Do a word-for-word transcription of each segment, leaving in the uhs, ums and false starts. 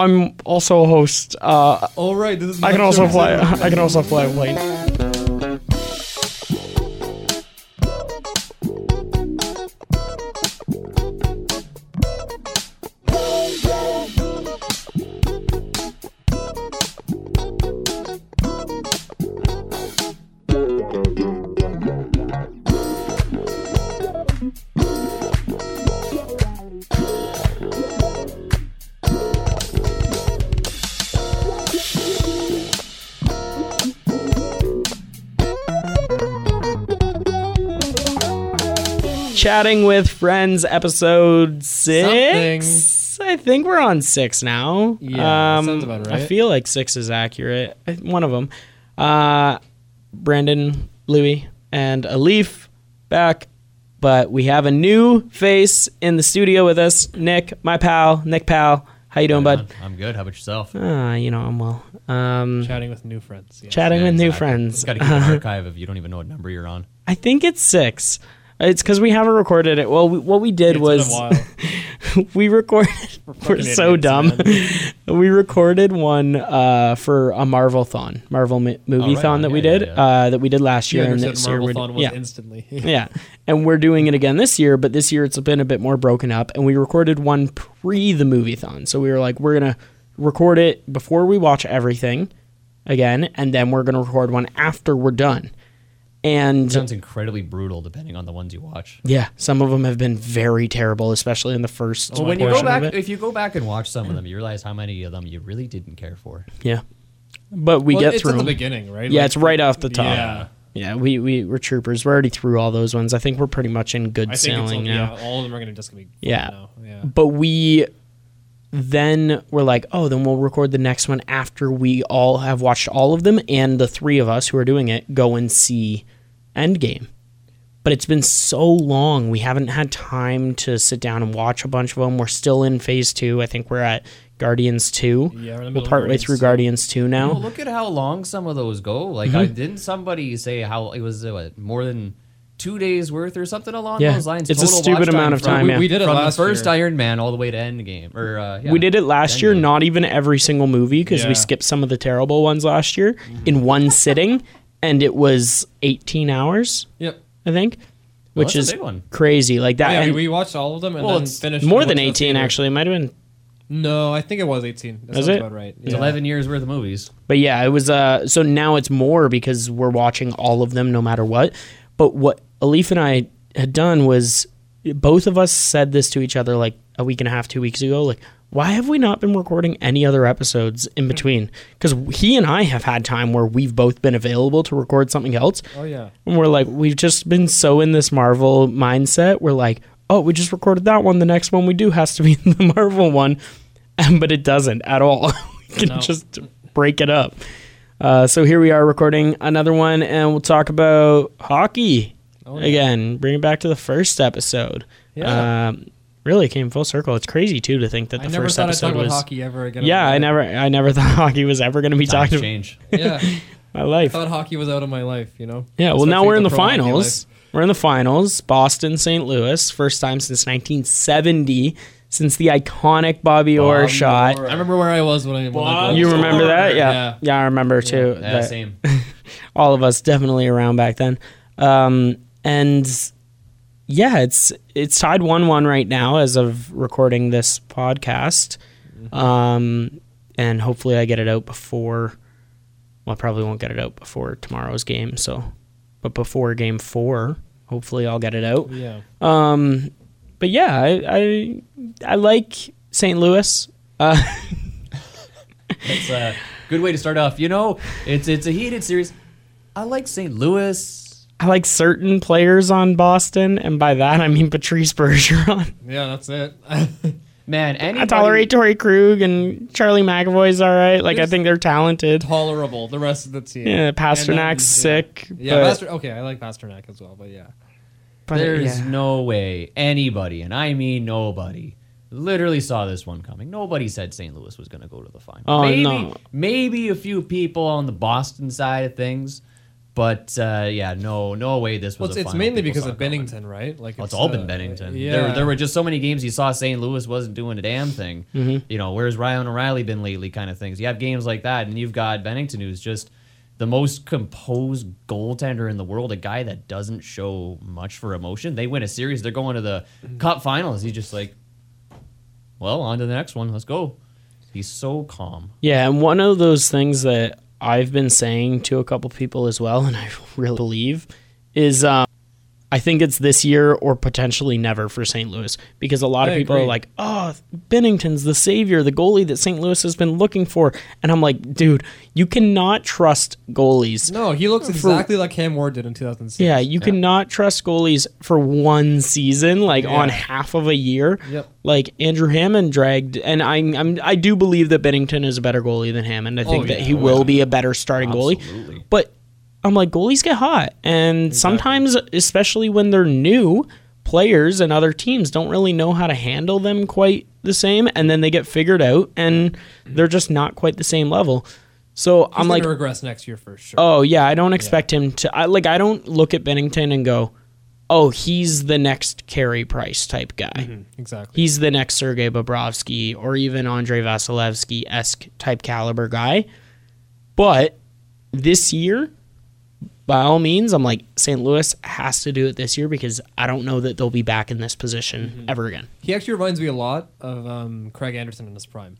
I'm also a host. Uh, All right, this is I can also play. I can also play late. Chatting with Friends, episode six. Something. I think we're on six now. Yeah, um, sounds about right. I feel like six is accurate. One of them. Uh, Brandon, Louis, and Alif back, but we have a new face in the studio with us. Nick, my pal, Nick Powell. How you doing, right, bud? I'm good. How about yourself? Uh, you know, I'm well. Um, chatting with new friends. Yes. Chatting yeah, with exactly. new friends. Got to keep an archive if you don't even know what number you're on. I think it's six. It's because we haven't recorded it. Well, we, what we did it's was we recorded. We're, we're so idiots, dumb. We recorded one uh, for a Marvel-thon, Marvel mi- movie-thon oh, right. that yeah, we did, yeah, yeah. Uh, that we did last year. And this year, Marvel-thon was yeah. instantly. yeah, and we're doing it again this year, but this year it's been a bit more broken up. And we recorded one pre the movie-thon, so we were like, we're gonna record it before we watch everything again, and then we're gonna record one after we're done. And it sounds incredibly brutal, depending on the ones you watch. Yeah, some of them have been very terrible, especially in the first. Well, when you go back, if you go back and watch some of them, you realize how many of them you really didn't care for. Yeah, but we well, get it's through. It's at the beginning, right? Yeah, like, it's right off the top. Yeah, yeah, we we we're troopers. We're already through all those ones. I think we're pretty much in good I sailing think it's all, now. Yeah, all of them are going to just be. Yeah. Now. yeah, but we then we're like, oh, then we'll record the next one after we all have watched all of them, and the three of us who are doing it go and see Endgame. But it's been so long. We haven't had time to sit down and watch a bunch of them. We're still in phase two. I think we're at Guardians two. Yeah, we're, we're partway through two. Guardians two now. You know, look at how long some of those go. Like, mm-hmm. I, didn't somebody say how it was what, more than two days worth or something along yeah. those lines? It's total a stupid amount of time. From, yeah. we, we did it from last the first year. Iron Man all the way to Endgame. Or, uh, yeah, we did it last Endgame. year, not even every single movie, because yeah. we skipped some of the terrible ones last year mm-hmm. in one sitting, and it was eighteen hours. Yep. I think, well, which is crazy. Like that. Yeah, and we watched all of them and well, then finished. More than eighteen, actually. It might have been. No, I think it was eighteen. That was it? About right. Yeah. It's eleven years worth of movies. But yeah, it was. Uh, so now it's more because we're watching all of them no matter what. But what Alif and I had done was both of us said this to each other like a week and a half, two weeks ago. Like, why have we not been recording any other episodes in between? Because he and I have had time where we've both been available to record something else. Oh, yeah. And we're like, we've just been so in this Marvel mindset. We're like, oh, we just recorded that one. The next one we do has to be the Marvel one. But it doesn't at all. We can no. just break it up. Uh, so here we are recording another one, and we'll talk about hockey oh, yeah. again. Bring it back to the first episode. Yeah. Um, Really came full circle. It's crazy too to think that the first episode I was. I never thought I'd talk about hockey ever again. Yeah, I never, I never thought hockey was ever going to be talked about. Change. Yeah, my life. I thought hockey was out of my life, you know. Yeah. Well, now we're in the finals. We're in the finals. Boston, Saint Louis. First time since nineteen seventy, since the iconic Bobby Orr shot. I remember where I was when I. Bob you remember that? Yeah. yeah. Yeah, I remember too. Yeah, yeah same. All of us definitely around back then, um, and. Yeah, it's it's tied one one right now as of recording this podcast, mm-hmm. um, and hopefully I get it out before. Well, I probably won't get it out before tomorrow's game. So, but before game four, hopefully I'll get it out. Yeah. Um, but yeah, I I, I like Saint Louis. Uh, That's a good way to start off. You know, it's it's a heated series. I like Saint Louis. I like certain players on Boston, and by that I mean Patrice Bergeron. Yeah, that's it. Man, anybody... I tolerate Torrey Krug and Charlie McAvoy's all right. Like, There's I think they're talented. Tolerable, the rest of the team. Yeah, Pasternak's sick. Yeah, yeah Paster- okay, I like Pasternak as well, but yeah. But There's yeah. no way anybody, and I mean nobody, literally saw this one coming. Nobody said Saint Louis was going to go to the final. Oh, maybe, no. Maybe a few people on the Boston side of things. But uh, yeah, no, no way. This was. Well, it's, a it's mainly because of Binnington, right? Like well, it's, it's all uh, been Binnington. Yeah. There, there were just so many games you saw Saint Louis wasn't doing a damn thing. Mm-hmm. You know, where's Ryan O'Reilly been lately? Kind of things. You have games like that, and you've got Binnington, who's just the most composed goaltender in the world, a guy that doesn't show much for emotion. They win a series, they're going to the cup finals. He's just like, well, on to the next one. Let's go. He's so calm. Yeah, and one of those things that I've been saying to a couple people as well, and I really believe, is um, I think it's this year or potentially never for Saint Louis, because a lot I of people agree. Are like, oh, Binnington's the savior, the goalie that Saint Louis has been looking for. And I'm like, dude, you cannot trust goalies. No, he looks for, exactly like Cam Ward did in two thousand six. Yeah, you yeah. cannot trust goalies for one season, like yeah. on half of a year. Yep. Like Andrew Hammond dragged, and I'm, I'm I do believe that Binnington is a better goalie than Hammond. I think oh, yeah, that he oh, will yeah. be a better starting Absolutely. goalie. But I'm like, goalies get hot, and exactly. sometimes, especially when they're new, players and other teams don't really know how to handle them quite the same, and then they get figured out, and they're just not quite the same level. So he's I'm like, gonna regress next year for sure. Oh yeah, I don't expect yeah. him to. I, like I don't look at Binnington and go, oh, he's the next Carey Price type guy. Mm-hmm, exactly. He's the next Sergei Bobrovsky or even Andre Vasilevsky-esque type caliber guy. But this year, by all means, I'm like, Saint Louis has to do it this year because I don't know that they'll be back in this position mm-hmm. ever again. He actually reminds me a lot of um, Craig Anderson in his prime.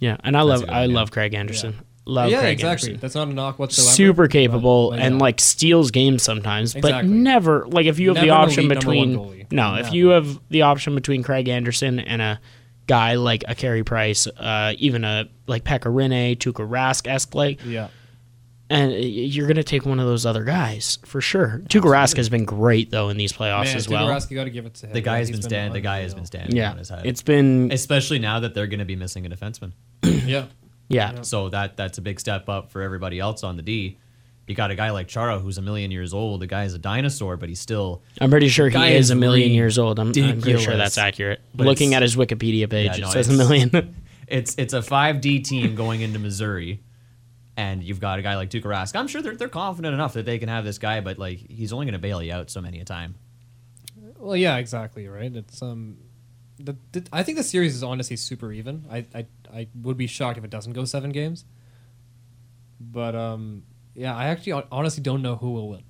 Yeah, and I That's love I game. love Craig Anderson. Yeah. Love yeah, Craig exactly. Anderson. That's not a knock whatsoever. Super capable but, but yeah. and like steals games sometimes, exactly. but never like if you have never the option between no, yeah. if you have the option between Craig Anderson and a guy like a Carey Price, uh, even a like Pekka Rinne, Tuukka Rask-esque, like yeah. and you're gonna take one of those other guys for sure. Tuukka Rask has been great though in these playoffs Man, as well. Tuukka Rask, you gotta give it to him. The guy has been standing. The guy has been standing yeah. on his head. It's been especially now that they're gonna be missing a defenseman. yeah. Yeah. So that that's a big step up for everybody else on the D. You got a guy like Chara who's a million years old. The guy's a dinosaur, but he's still... I'm pretty sure he is a million years old. I'm, I'm pretty sure that's accurate. But looking at his Wikipedia page, yeah, no, it says a million. it's it's a five D team going into Missouri, and you've got a guy like Tuukka Rask. I'm sure they're, they're confident enough that they can have this guy, but like he's only going to bail you out so many a time. Well, yeah, exactly, right? It's... um. The, the, I think the series is honestly super even. I, I I would be shocked if it doesn't go seven games. But um, yeah, I actually honestly don't know who will win.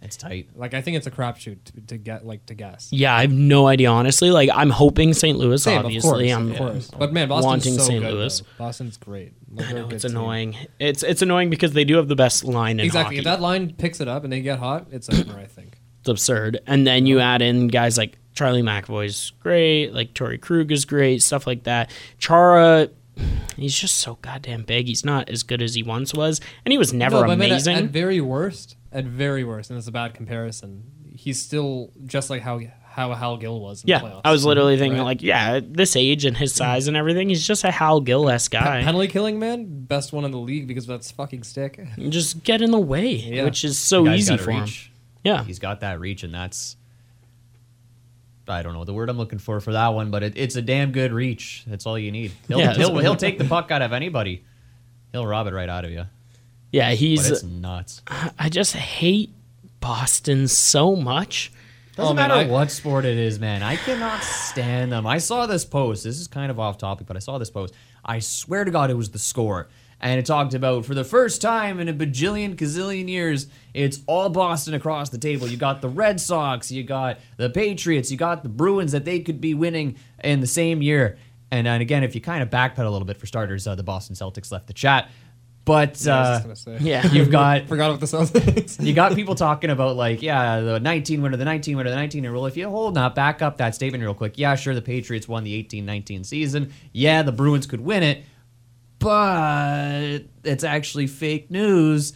It's tight. Like I think it's a crapshoot to, to get like to guess. Yeah, I have no idea honestly. Like I'm hoping Saint Louis. Same, obviously, of course, I'm of course. Yeah. But man, Boston's wanting so Saint good, Louis. Though. Boston's great. Like, I know, it's annoying. Team. It's it's annoying because they do have the best line in exactly. hockey. Exactly. If that line picks it up and they get hot, it's over. I think it's absurd. And then you add in guys like Charlie McAvoy's great, like Torrey Krug is great, stuff like that. Chara, he's just so goddamn big. He's not as good as he once was, and he was never no, amazing. I mean, at, at very worst, at very worst, and it's a bad comparison, he's still just like how how Hal Gill was in yeah, the playoffs. I was literally thinking, right? like, yeah, this age and his size and everything, he's just a Hal Gill-esque guy. P- penalty killing, man, best one in the league because of that's fucking stick. Just get in the way, yeah. which is so easy for reach. him. Yeah, he's got that reach, and that's... I don't know the word I'm looking for for that one, but it, it's a damn good reach. That's all you need. He'll, yeah, he'll, he'll take the puck out of anybody. He'll rob it right out of you. Yeah, he's... But it's nuts. I just hate Boston so much. Doesn't oh, man, matter I, what sport it is, man. I cannot stand them. I saw this post. This is kind of off topic, but I saw this post. I swear to God it was the score. And it talked about, for the first time in a bajillion, gazillion years, it's all Boston across the table. You got the Red Sox, you got the Patriots, you got the Bruins that they could be winning in the same year. And, and again, if you kind of backpedal a little bit, for starters, uh, the Boston Celtics left the chat. But uh, yeah, yeah. you've got... Forgot about the Celtics. You got people talking about, like, yeah, the nineteen winner, the nineteen winner, the nineteen winner. Well, if you hold up, back up that statement real quick. Yeah, sure, the Patriots won the eighteen nineteen season. Yeah, the Bruins could win it. But it's actually fake news,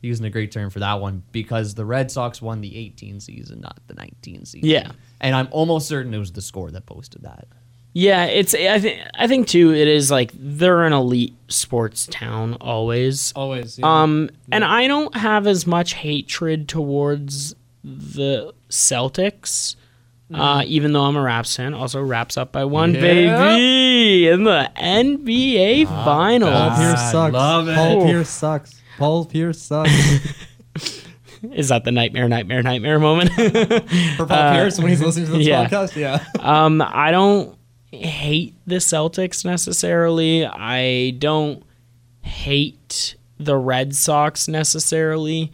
using a great term for that one, because the Red Sox won the eighteen season, not the nineteen season. Yeah. And I'm almost certain it was the score that posted that. Yeah, it's I think I think too it is like they're an elite sports town always. Always. Yeah. Um yeah. And I don't have as much hatred towards the Celtics. Uh, even though I'm a Raps fan, also Raps up by one, yeah. baby, in the N B A oh, Finals. Paul Pierce sucks. Paul Pierce sucks. Paul Pierce sucks. Is that the nightmare, nightmare, nightmare moment? For Paul uh, Pierce when he's listening to this yeah. podcast? Yeah. um, I don't hate the Celtics necessarily. I don't hate the Red Sox necessarily.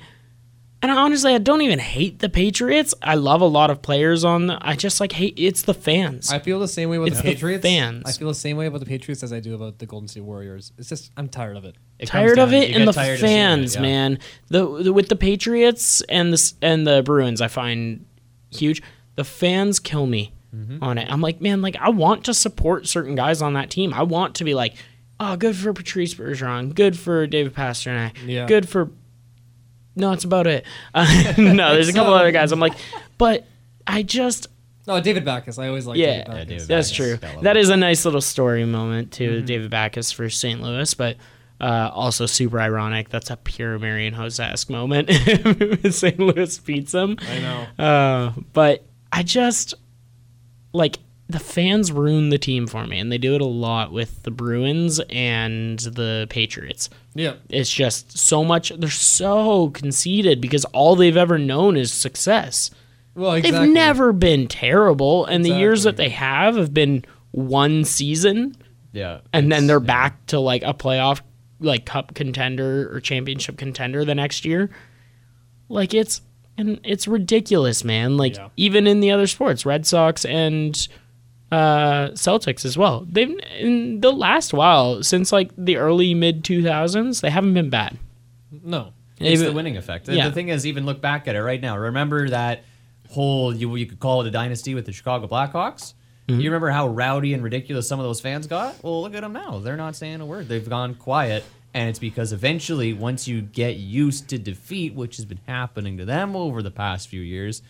And honestly, I don't even hate the Patriots. I love a lot of players on the, I just like hate it's the fans. I feel the same way with it's the Patriots. The fans. I feel the same way about the Patriots as I do about the Golden State Warriors. It's just I'm tired of it. it tired of it and the fans, it, yeah. man. The, the with the Patriots and the and the Bruins, I find huge. The fans kill me mm-hmm. on it. I'm like, man, like I want to support certain guys on that team. I want to be like, oh, good for Patrice Bergeron, good for David Pastrnak, yeah. good for. No, it's about it. Uh, no, there's a couple other guys. I'm like, but I just... No, David Backes. I always like yeah, David Backes. Yeah, David that's Backes. True. That is a nice little story moment to mm-hmm. David Backes for Saint Louis, but uh, also super ironic. That's a pure Marian Hosask moment. Saint Louis beats him. I know. Uh, but I just... Like, the fans ruin the team for me, and they do it a lot with the Bruins and the Patriots. Yeah. It's just so much. They're so conceited because all they've ever known is success. Well, exactly. They've never been terrible, and exactly. the years that they have have been one season. Yeah. And then they're yeah. back to like a playoff, like cup contender or championship contender the next year. Like it's and it's ridiculous, man. Like yeah. even in the other sports, Red Sox and Uh, Celtics as well. They've in the last while since like the early mid two thousands, they haven't been bad. No, it's they've, the winning effect. Yeah. The thing is, even look back at it right now. Remember that whole you you could call it a dynasty with the Chicago Blackhawks. Mm-hmm. You remember how rowdy and ridiculous some of those fans got? Well, look at them now. They're not saying a word. They've gone quiet, and it's because eventually, once you get used to defeat, which has been happening to them over the past few years.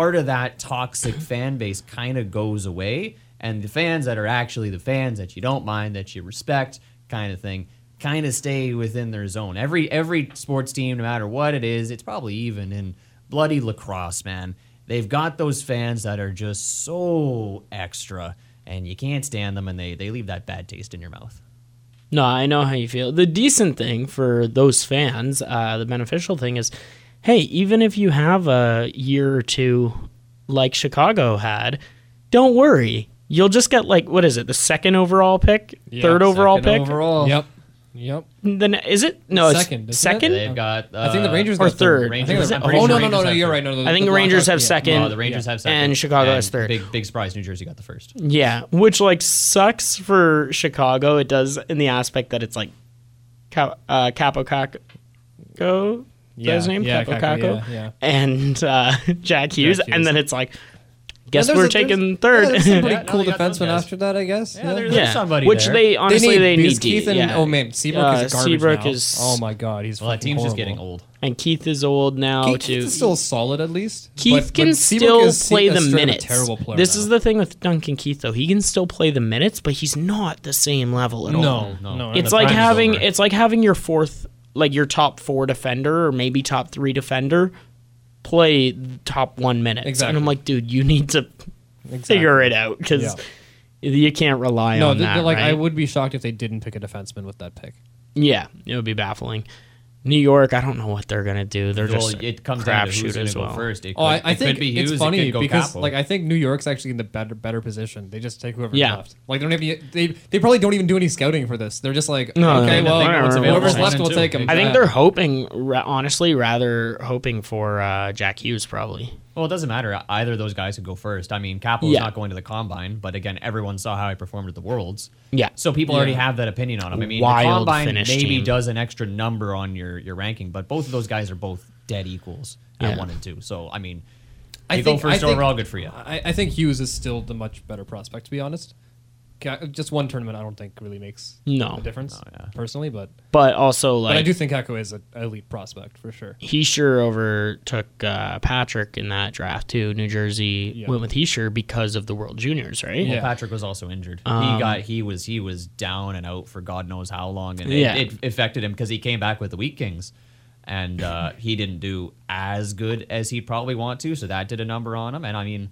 Part of that toxic fan base kind of goes away, and the fans that are actually the fans that you don't mind, that you respect, kind of thing, kind of stay within their zone. Every every sports team, no matter what it is, it's probably even in bloody lacrosse, man. They've got those fans that are just so extra, and you can't stand them, and they, they leave that bad taste in your mouth. No, I know how you feel. The decent thing for those fans, uh, the beneficial thing is, hey, even if you have a year or two like Chicago had, don't worry. You'll just get, like, what is it, the second overall pick? Yeah, third overall pick? Overall. Yep. Yep. Then is it? No, second, it's second. It? They've got, uh, I think the Rangers or third. Rangers. Oh, no, no, no, no, no, you're right. No, the, I think the, the Rangers have second. No, the Rangers yeah. have second. And Chicago and has third. Big, big surprise, New Jersey got the first. Yeah, which, like, sucks for Chicago. It does in the aspect that it's, like, Cap- uh, Capocaccio. Yeah, his name, yeah, Capocaccio, yeah, yeah. and uh, Jack Hughes, Jack Hughes, and then it's like, guess we're a, taking third. Yeah, somebody yeah, cool defenseman after that, I guess. Yeah, yeah. There's, there's yeah. somebody Which there. they, honestly, they need, they need Keith and, yeah. oh man, Seabrook uh, is garbage Seabrook now. Is, oh my God, he's well, that team's horrible. Just getting old. And Keith is old now, Keith, too. Keith is still solid, at least. Keith but, can but still play the minutes. This now. is the thing with Duncan Keith, though. He can still play the minutes, but he's not the same level at all. No, no. It's like having It's like having your fourth... like your top four defender or maybe top three defender, play top one minute. Exactly. And I'm like, dude, you need to exactly. figure it out because yeah. you can't rely no, on th- that. Like, right? I would be shocked if they didn't pick a defenseman with that pick. Yeah, it would be baffling. New York, I don't know what they're gonna do. They're well, just it comes crap down to who's shoot as well. First, it could, oh, I, I it think could be Hughes, it's funny it could because Capo. Like I think New York's actually in the better better position. They just take whoever's yeah. left. Like they don't even they they probably don't even do any scouting for this. They're just like no, okay, no, well whoever's right. left will take them. I think they're hoping, honestly, rather hoping for uh, Jack Hughes probably. Well, it doesn't matter. Either of those guys could go first. I mean, Capo's yeah. not going to the Combine, but again, everyone saw how he performed at the Worlds. Yeah. So people yeah. already have that opinion on him. I mean, Wild the Combine maybe team. does an extra number on your, your ranking, but both of those guys are both dead equals yeah. at one and two. So, I mean, I you think, go first I overall, think, good for you. I, I think Hughes is still the much better prospect, to be honest. Just one tournament I don't think really makes no. a difference, oh, yeah. personally. But but also, like... But I do think Kako is an elite prospect, for sure. Heischer overtook uh, Patrick in that draft, too. New Jersey yeah. went with Heischer because of the World Juniors, right? Well, yeah. Patrick was also injured. Um, he got he was he was down and out for God knows how long, and it, yeah. it affected him because he came back with the Wheat Kings, and uh, he didn't do as good as he'd probably want to, so that did a number on him. And, I mean...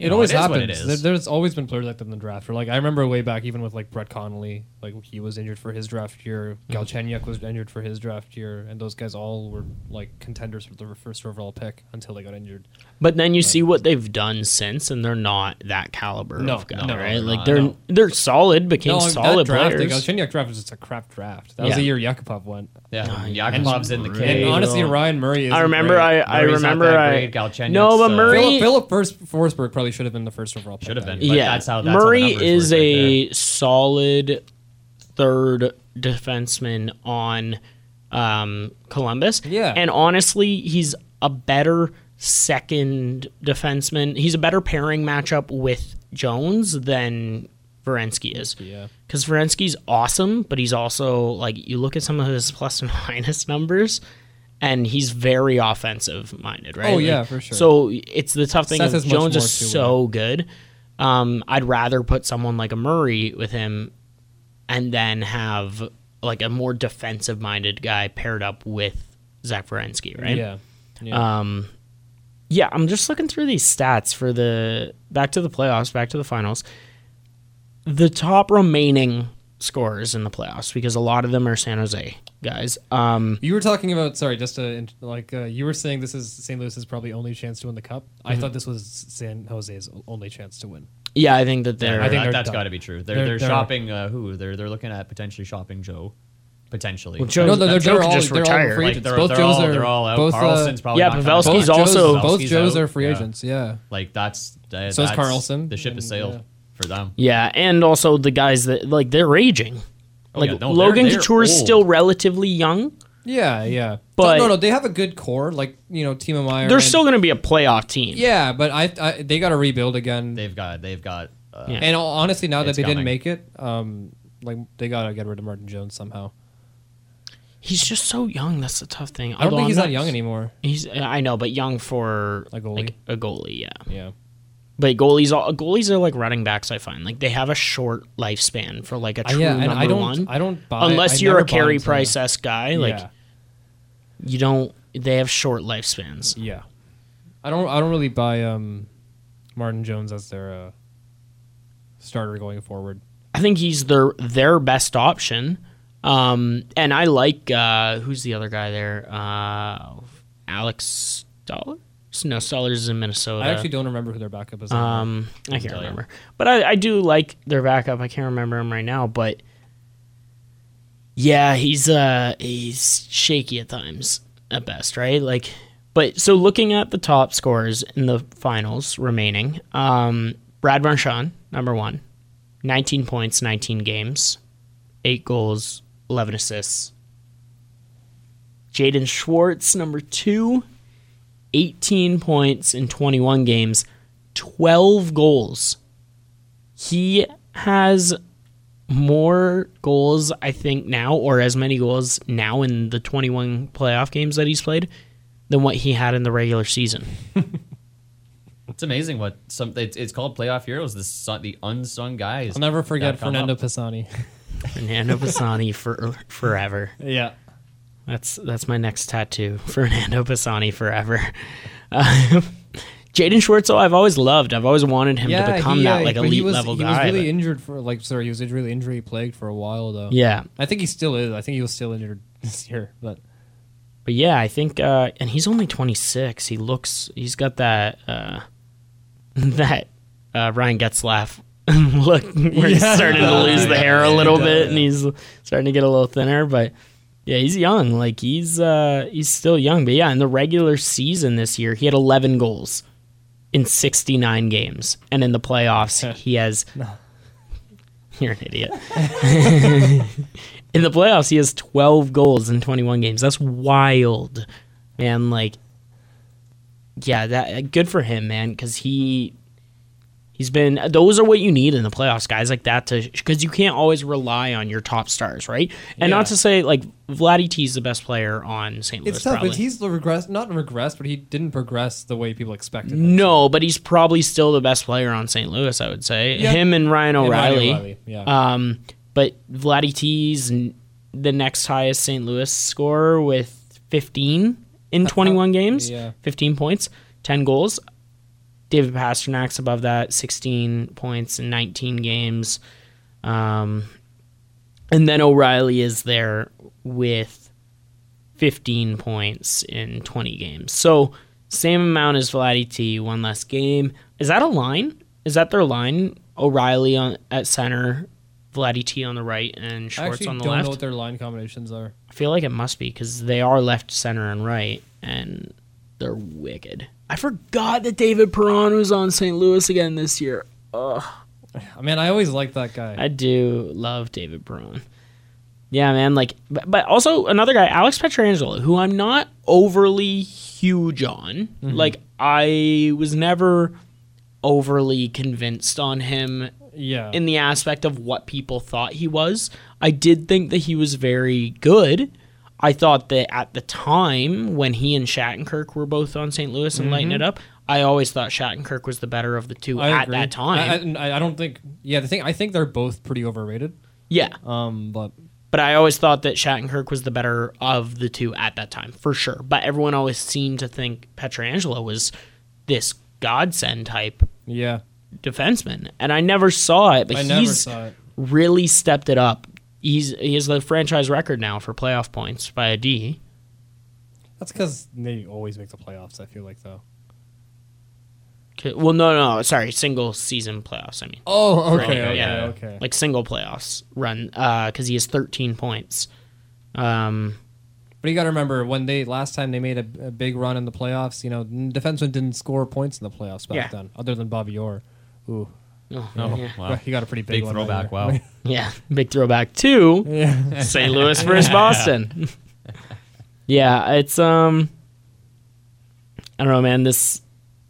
It no, always it happens. There, there's always been players like that in the draft. Or like I remember way back, even with like Brett Connolly, like he was injured for his draft year. Mm-hmm. Galchenyuk was injured for his draft year, and those guys all were like contenders for the first overall pick until they got injured. But then you like, see what they've done since, and they're not that caliber no, of guy, no, right? They're like not, they're no. they're solid, became no, solid draft, players. The Galchenyuk draft was just a crap draft. That yeah. was the year Yakupov went. Yeah, uh, Yakupov's in the K. And honestly, Ryan Murray is. I remember. Great. I, I remember. I no, but Murray. Philip Forsberg probably should have been the first overall pick. Should have been. But yeah, that's how, that's Murray how is right a there. solid third defenseman on um, Columbus. Yeah. And honestly, he's a better second defenseman. He's a better pairing matchup with Jones than Werenski is. Yeah. Because Werenski's awesome, but he's also, like, you look at some of his plus and minus numbers, and he's very offensive-minded, right? Oh, like, yeah, for sure. So it's the tough thing is Jones is so good. Um, I'd rather put someone like a Murray with him and then have like a more defensive-minded guy paired up with Zach Werenski, right? Yeah. Yeah. Um, yeah, I'm just looking through these stats for the back to the playoffs, back to the finals. The top remaining scorers in the playoffs, because a lot of them are San Jose guys. Um, you were talking about, sorry, just to, like uh, you were saying this is Saint Louis's probably only chance to win the cup. Mm-hmm. I thought this was San Jose's only chance to win. Yeah, I think that they're. I think that, that's got to be true. They're they're, they're, they're shopping uh, who? They're they're looking at potentially shopping Joe. Potentially, well, Joe, no, they're, they're, they're all just they're retired. All like, they're, both they're Joes all, are they're all out. Both, Carlson's probably yeah. Pavelski's also Pavelski's both Joes out. Are free agents. Yeah, yeah. Like that's uh, so that's, is Carlson. The ship has sailed. Yeah. For them. Yeah, and also the guys that like they're aging. Oh, like yeah, no, Logan they're, they're Couture is still relatively young. Yeah, yeah. But no, no, no, they have a good core. Like you know, Timo Meier. They're and, still going to be a playoff team. Yeah, but I, I they got to rebuild again. They've got, they've got. Uh, yeah. And honestly, now that they coming. didn't make it, um, like they got to get rid of Martin Jones somehow. He's just so young. That's the tough thing. I don't Although think he's not, not young anymore. He's I know, but young for a goalie. Like, a goalie, yeah. Yeah. But goalies, goalies are like running backs. I find like they have a short lifespan for like a true uh, yeah, and number I don't, one. I don't buy unless I you're a Carey Price esque guy. Like yeah. you don't. They have short lifespans. Yeah, I don't. I don't really buy um, Martin Jones as their uh, starter going forward. I think he's their their best option. Um, and I like uh, who's the other guy there? Uh, Alex Dollar. No, Sellers is in Minnesota. I actually don't remember who their backup is. Um, I can't remember. But I, I do like their backup. I can't remember him right now. But, yeah, he's uh, he's shaky at times at best, right? Like, but so looking at the top scorers in the finals remaining, um, Brad Marchand, number one, nineteen points, nineteen games, eight goals, eleven assists. Jaden Schwartz, number two. eighteen points in twenty-one games, twelve goals. He has more goals, I think, now, or as many goals now in the twenty-one playoff games that he's played than what he had in the regular season. It's amazing what some it's, it's called playoff heroes, the, the unsung guys. I'll never forget Fernando up. Pisani. Fernando Pisani for forever. Yeah. That's that's my next tattoo, Fernando Pisani forever. Uh, Jaden Schwartz, though, I've always loved. I've always wanted him yeah, to become he, that like elite he was, level he guy. He was really injured for like sorry, he was really injury plagued for a while though. Yeah, I think he still is. I think he was still injured this year, but but yeah, I think uh, and he's only twenty-six. He looks he's got that uh, that uh, Ryan Getzlaf look where he's yeah, starting uh, to lose yeah, the hair yeah, a little does, bit yeah. and he's starting to get a little thinner, but. Yeah, he's young. Like he's uh, he's still young. But yeah, in the regular season this year, he had eleven goals in sixty-nine games, and in the playoffs, he has. No. You're an idiot. In the playoffs, he has twelve goals in twenty-one games. That's wild, man. Like, yeah, that good for him, man. Because he he's been. Those are what you need in the playoffs, guys. Like that to because you can't always rely on your top stars, right? And yeah. not to say like. Vladdy T's the best player on Saint Louis. It's tough, probably. But he's regressed, not regressed, but he didn't progress the way people expected him. No, but he's probably still the best player on Saint Louis, I would say. Yeah. Him and Ryan O'Reilly. And Ryan O'Reilly. Yeah. Um, but Vladdy T's the next highest Saint Louis scorer with fifteen in twenty-one games, yeah. fifteen points, ten goals. David Pasternak's above that, sixteen points in nineteen games. Um, and then O'Reilly is there with fifteen points in twenty games. So same amount as Vladdy T, one less game. Is that a line? Is that their line? O'Reilly on, at center, Vladdy T on the right, and Schwartz on the left? I actually don't know what their line combinations are. I feel like it must be because they are left, center, and right, and they're wicked. I forgot that David Perron was on Saint Louis again this year. Ugh. Man, I always like that guy. I do love David Perron. Yeah, man. Like, but, but also another guy, Alex Pietrangelo, who I'm not overly huge on. Mm-hmm. Like, I was never overly convinced on him. Yeah. In the aspect of what people thought he was. I did think that he was very good. I thought that at the time when he and Shattenkirk were both on Saint Louis and mm-hmm. lighting it up, I always thought Shattenkirk was the better of the two I at agree. that time. I, I, I don't think, yeah, the thing, I think they're both pretty overrated. Yeah. Um, but but I always thought that Shattenkirk was the better of the two at that time, for sure. But everyone always seemed to think Pietrangelo was this godsend type yeah. defenseman. And I never saw it, but I he's never saw it. really stepped it up. He's, he has the franchise record now for playoff points by a D. That's because they always make the playoffs, I feel like, though. Well, no, no, sorry. Single season playoffs, I mean. Oh, okay, right, okay, yeah. okay. Like single playoffs run because uh, he has thirteen points. Um, but you got to remember, when they last time they made a, a big run in the playoffs, you know, defensemen didn't score points in the playoffs back yeah. then, other than Bobby Orr. Ooh. Oh, oh yeah. Wow. He got a pretty big, big one throwback. Right wow. yeah, big throwback to yeah. Saint Louis versus Boston. yeah, it's um, I don't know, man. This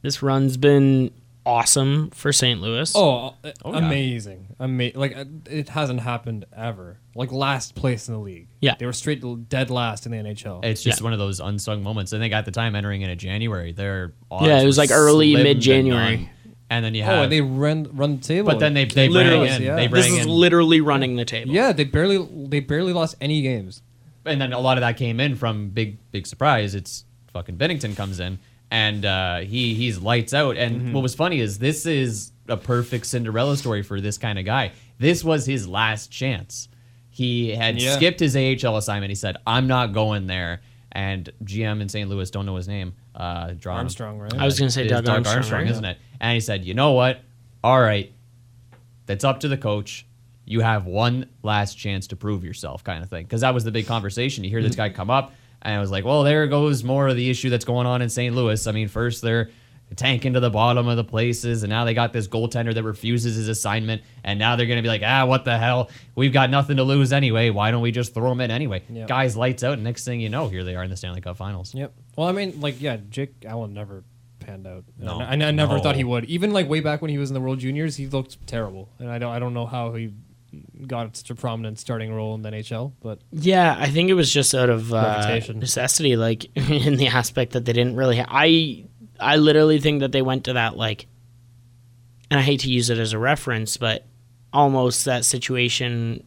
this run's been awesome for Saint Louis. Oh, oh amazing, yeah. amazing! Like it hasn't happened ever. Like last place in the league. Yeah, they were straight dead last in the N H L. It's just yeah. one of those unsung moments. I think at the time entering into January, they're yeah, it was like early mid January. And then you have. Oh, and they ran, run the table. But then they they literally in, yeah. they This is in. literally running the table. Yeah, they barely they barely lost any games. And then a lot of that came in from big big surprise. It's fucking Binnington comes in and uh, he he's lights out. And mm-hmm. what was funny is this is a perfect Cinderella story for this kind of guy. This was his last chance. He had yeah. skipped his A H L assignment. He said, "I'm not going there." And G M in Saint Louis, don't know his name. Uh, John, Armstrong, right? I was going to say Doug, Doug Armstrong, Armstrong right? isn't it? And he said, you know what? All right. That's up to the coach. You have one last chance to prove yourself kind of thing. Because that was the big conversation. You hear this guy come up, and I was like, well, there goes more of the issue that's going on in Saint Louis. I mean, first they're tanking to the bottom of the places, and now they got this goaltender that refuses his assignment, and now they're going to be like, ah, what the hell? We've got nothing to lose anyway. Why don't we just throw him in anyway? Yep. Guys, lights out, and next thing you know, here they are in the Stanley Cup Finals. Yep. Well, I mean, like, yeah, Jake Allen never panned out. No, I, I, I never no. thought he would. Even like way back when he was in the World Juniors, he looked terrible, and I don't, I don't know how he got such a prominent starting role in the N H L. But yeah, I think it was just out of uh, necessity, like in the aspect that they didn't really. Ha- I I literally think that they went to that like, and I hate to use it as a reference, but almost that situation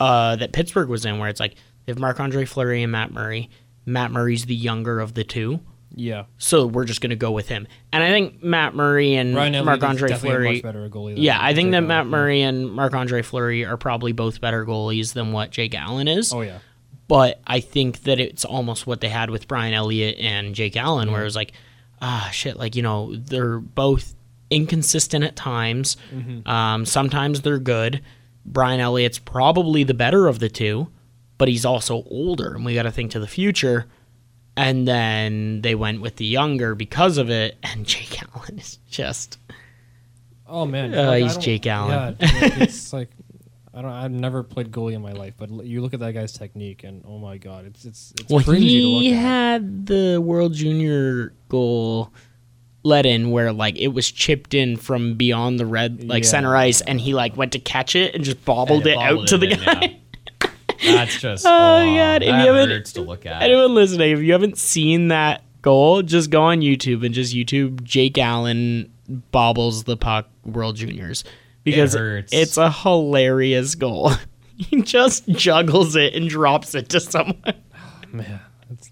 uh, that Pittsburgh was in, where it's like they have Marc-Andre Fleury and Matt Murray. Matt Murray's the younger of the two. Yeah. So we're just going to go with him. And I think Matt Murray and Marc-Andre Fleury. Much better goalie than yeah, I think Jake that Allen. Matt Murray and Marc-Andre Fleury are probably both better goalies than what Jake Allen is. Oh, yeah. But I think that it's almost what they had with Brian Elliott and Jake Allen, mm-hmm. where it was like, ah, shit, like, you know, they're both inconsistent at times. Mm-hmm. Um, sometimes they're good. Brian Elliott's probably the better of the two, but he's also older, and we got to think to the future. And then they went with the younger because of it, and Jake Allen is just... Oh, man. Uh, like, he's Jake Allen. Yeah, it's like... I don't. I've never played goalie in my life, but you look at that guy's technique, and oh my god, it's it's it's well, cringy to look at. He had the World Junior goal let in where like it was chipped in from beyond the red like yeah. center ice, and he like went to catch it and just bobbled and it, it bobbled out to the in, guy. Yeah. That's just oh aw, god, if that you hurts to look at. Anyone listening, if you haven't seen that goal, just go on YouTube and just YouTube Jake Allen bobbles the puck World Juniors. Because it it's a hilarious goal. He just juggles it and drops it to someone. Oh, man. That's...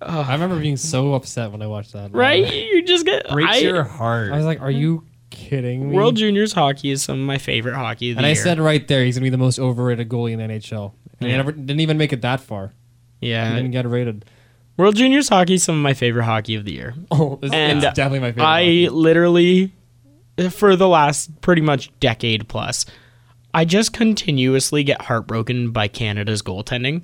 Oh, I remember being so upset when I watched that. Right? Like, you just get... Breaks I, your heart. I was like, are you kidding me? World Juniors hockey is some of my favorite hockey of the And year. I said right there, he's going to be the most overrated goalie in the N H L. And yeah. he never, didn't even make it that far. Yeah. He didn't get rated. World Juniors hockey is some of my favorite hockey of the year. Oh, it's definitely my favorite I hockey. literally, for the last pretty much decade plus, I just continuously get heartbroken by Canada's goaltending.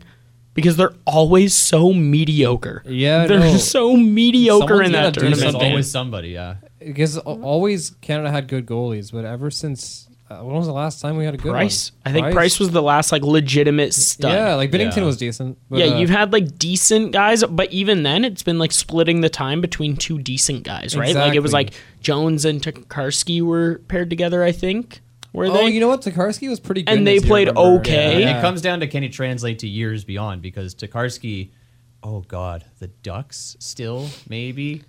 Because they're always so mediocre. Yeah, they're no. so mediocre Someone's in that tournament. There's always somebody, yeah. Because always Canada had good goalies, but ever since uh, when was the last time we had a good Price? One? I think Price. Price was the last like legitimate stud. Yeah, like Binnington yeah. was decent. But, yeah, uh, you've had like decent guys, but even then, it's been like splitting the time between two decent guys, right? Exactly. Like it was like Jones and Tokarski were paired together, I think. Were oh, they? You know what? Tokarski was pretty good. And they played okay. Yeah. Yeah. It comes down to, can he translate to years beyond? Because Tokarski, oh God, the Ducks still, maybe?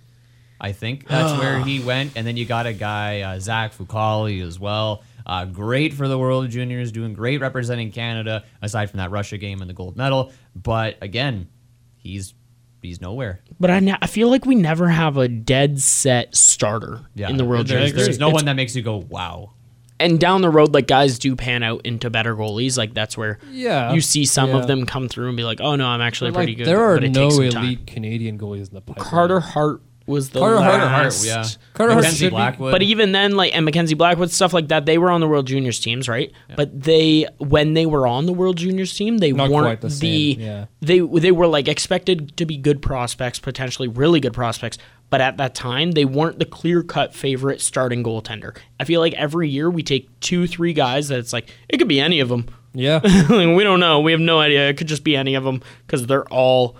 I think that's where he went. And then you got a guy, uh, Zach Fucali as well. Uh, great for the World Juniors, doing great representing Canada, aside from that Russia game and the gold medal. But again, he's... he's nowhere. But I, ne- I feel like we never have a dead set starter yeah. in the World Juniors. There's, there's no it's, one that makes you go, wow. And down the road, like, guys do pan out into better goalies. Like, that's where yeah, you see some yeah. of them come through and be like, oh, no, I'm actually like, pretty good. There are but it no elite time. Canadian goalies in the pipeline. Carter Hart was the Carter last. Carter Hart, yeah. Carter Hart should Blackwood. Be, but even then, like, and Mackenzie Blackwood, stuff like that, they were on the World Juniors teams, right? Yeah. But they, when they were on the World Juniors team, they Not weren't the, the yeah. they they were, like, expected to be good prospects, potentially really good prospects. But at that time, they weren't the clear-cut favorite starting goaltender. I feel like every year we take two, three guys that it's like, it could be any of them. Yeah. Like, we don't know. We have no idea. It could just be any of them because they're all,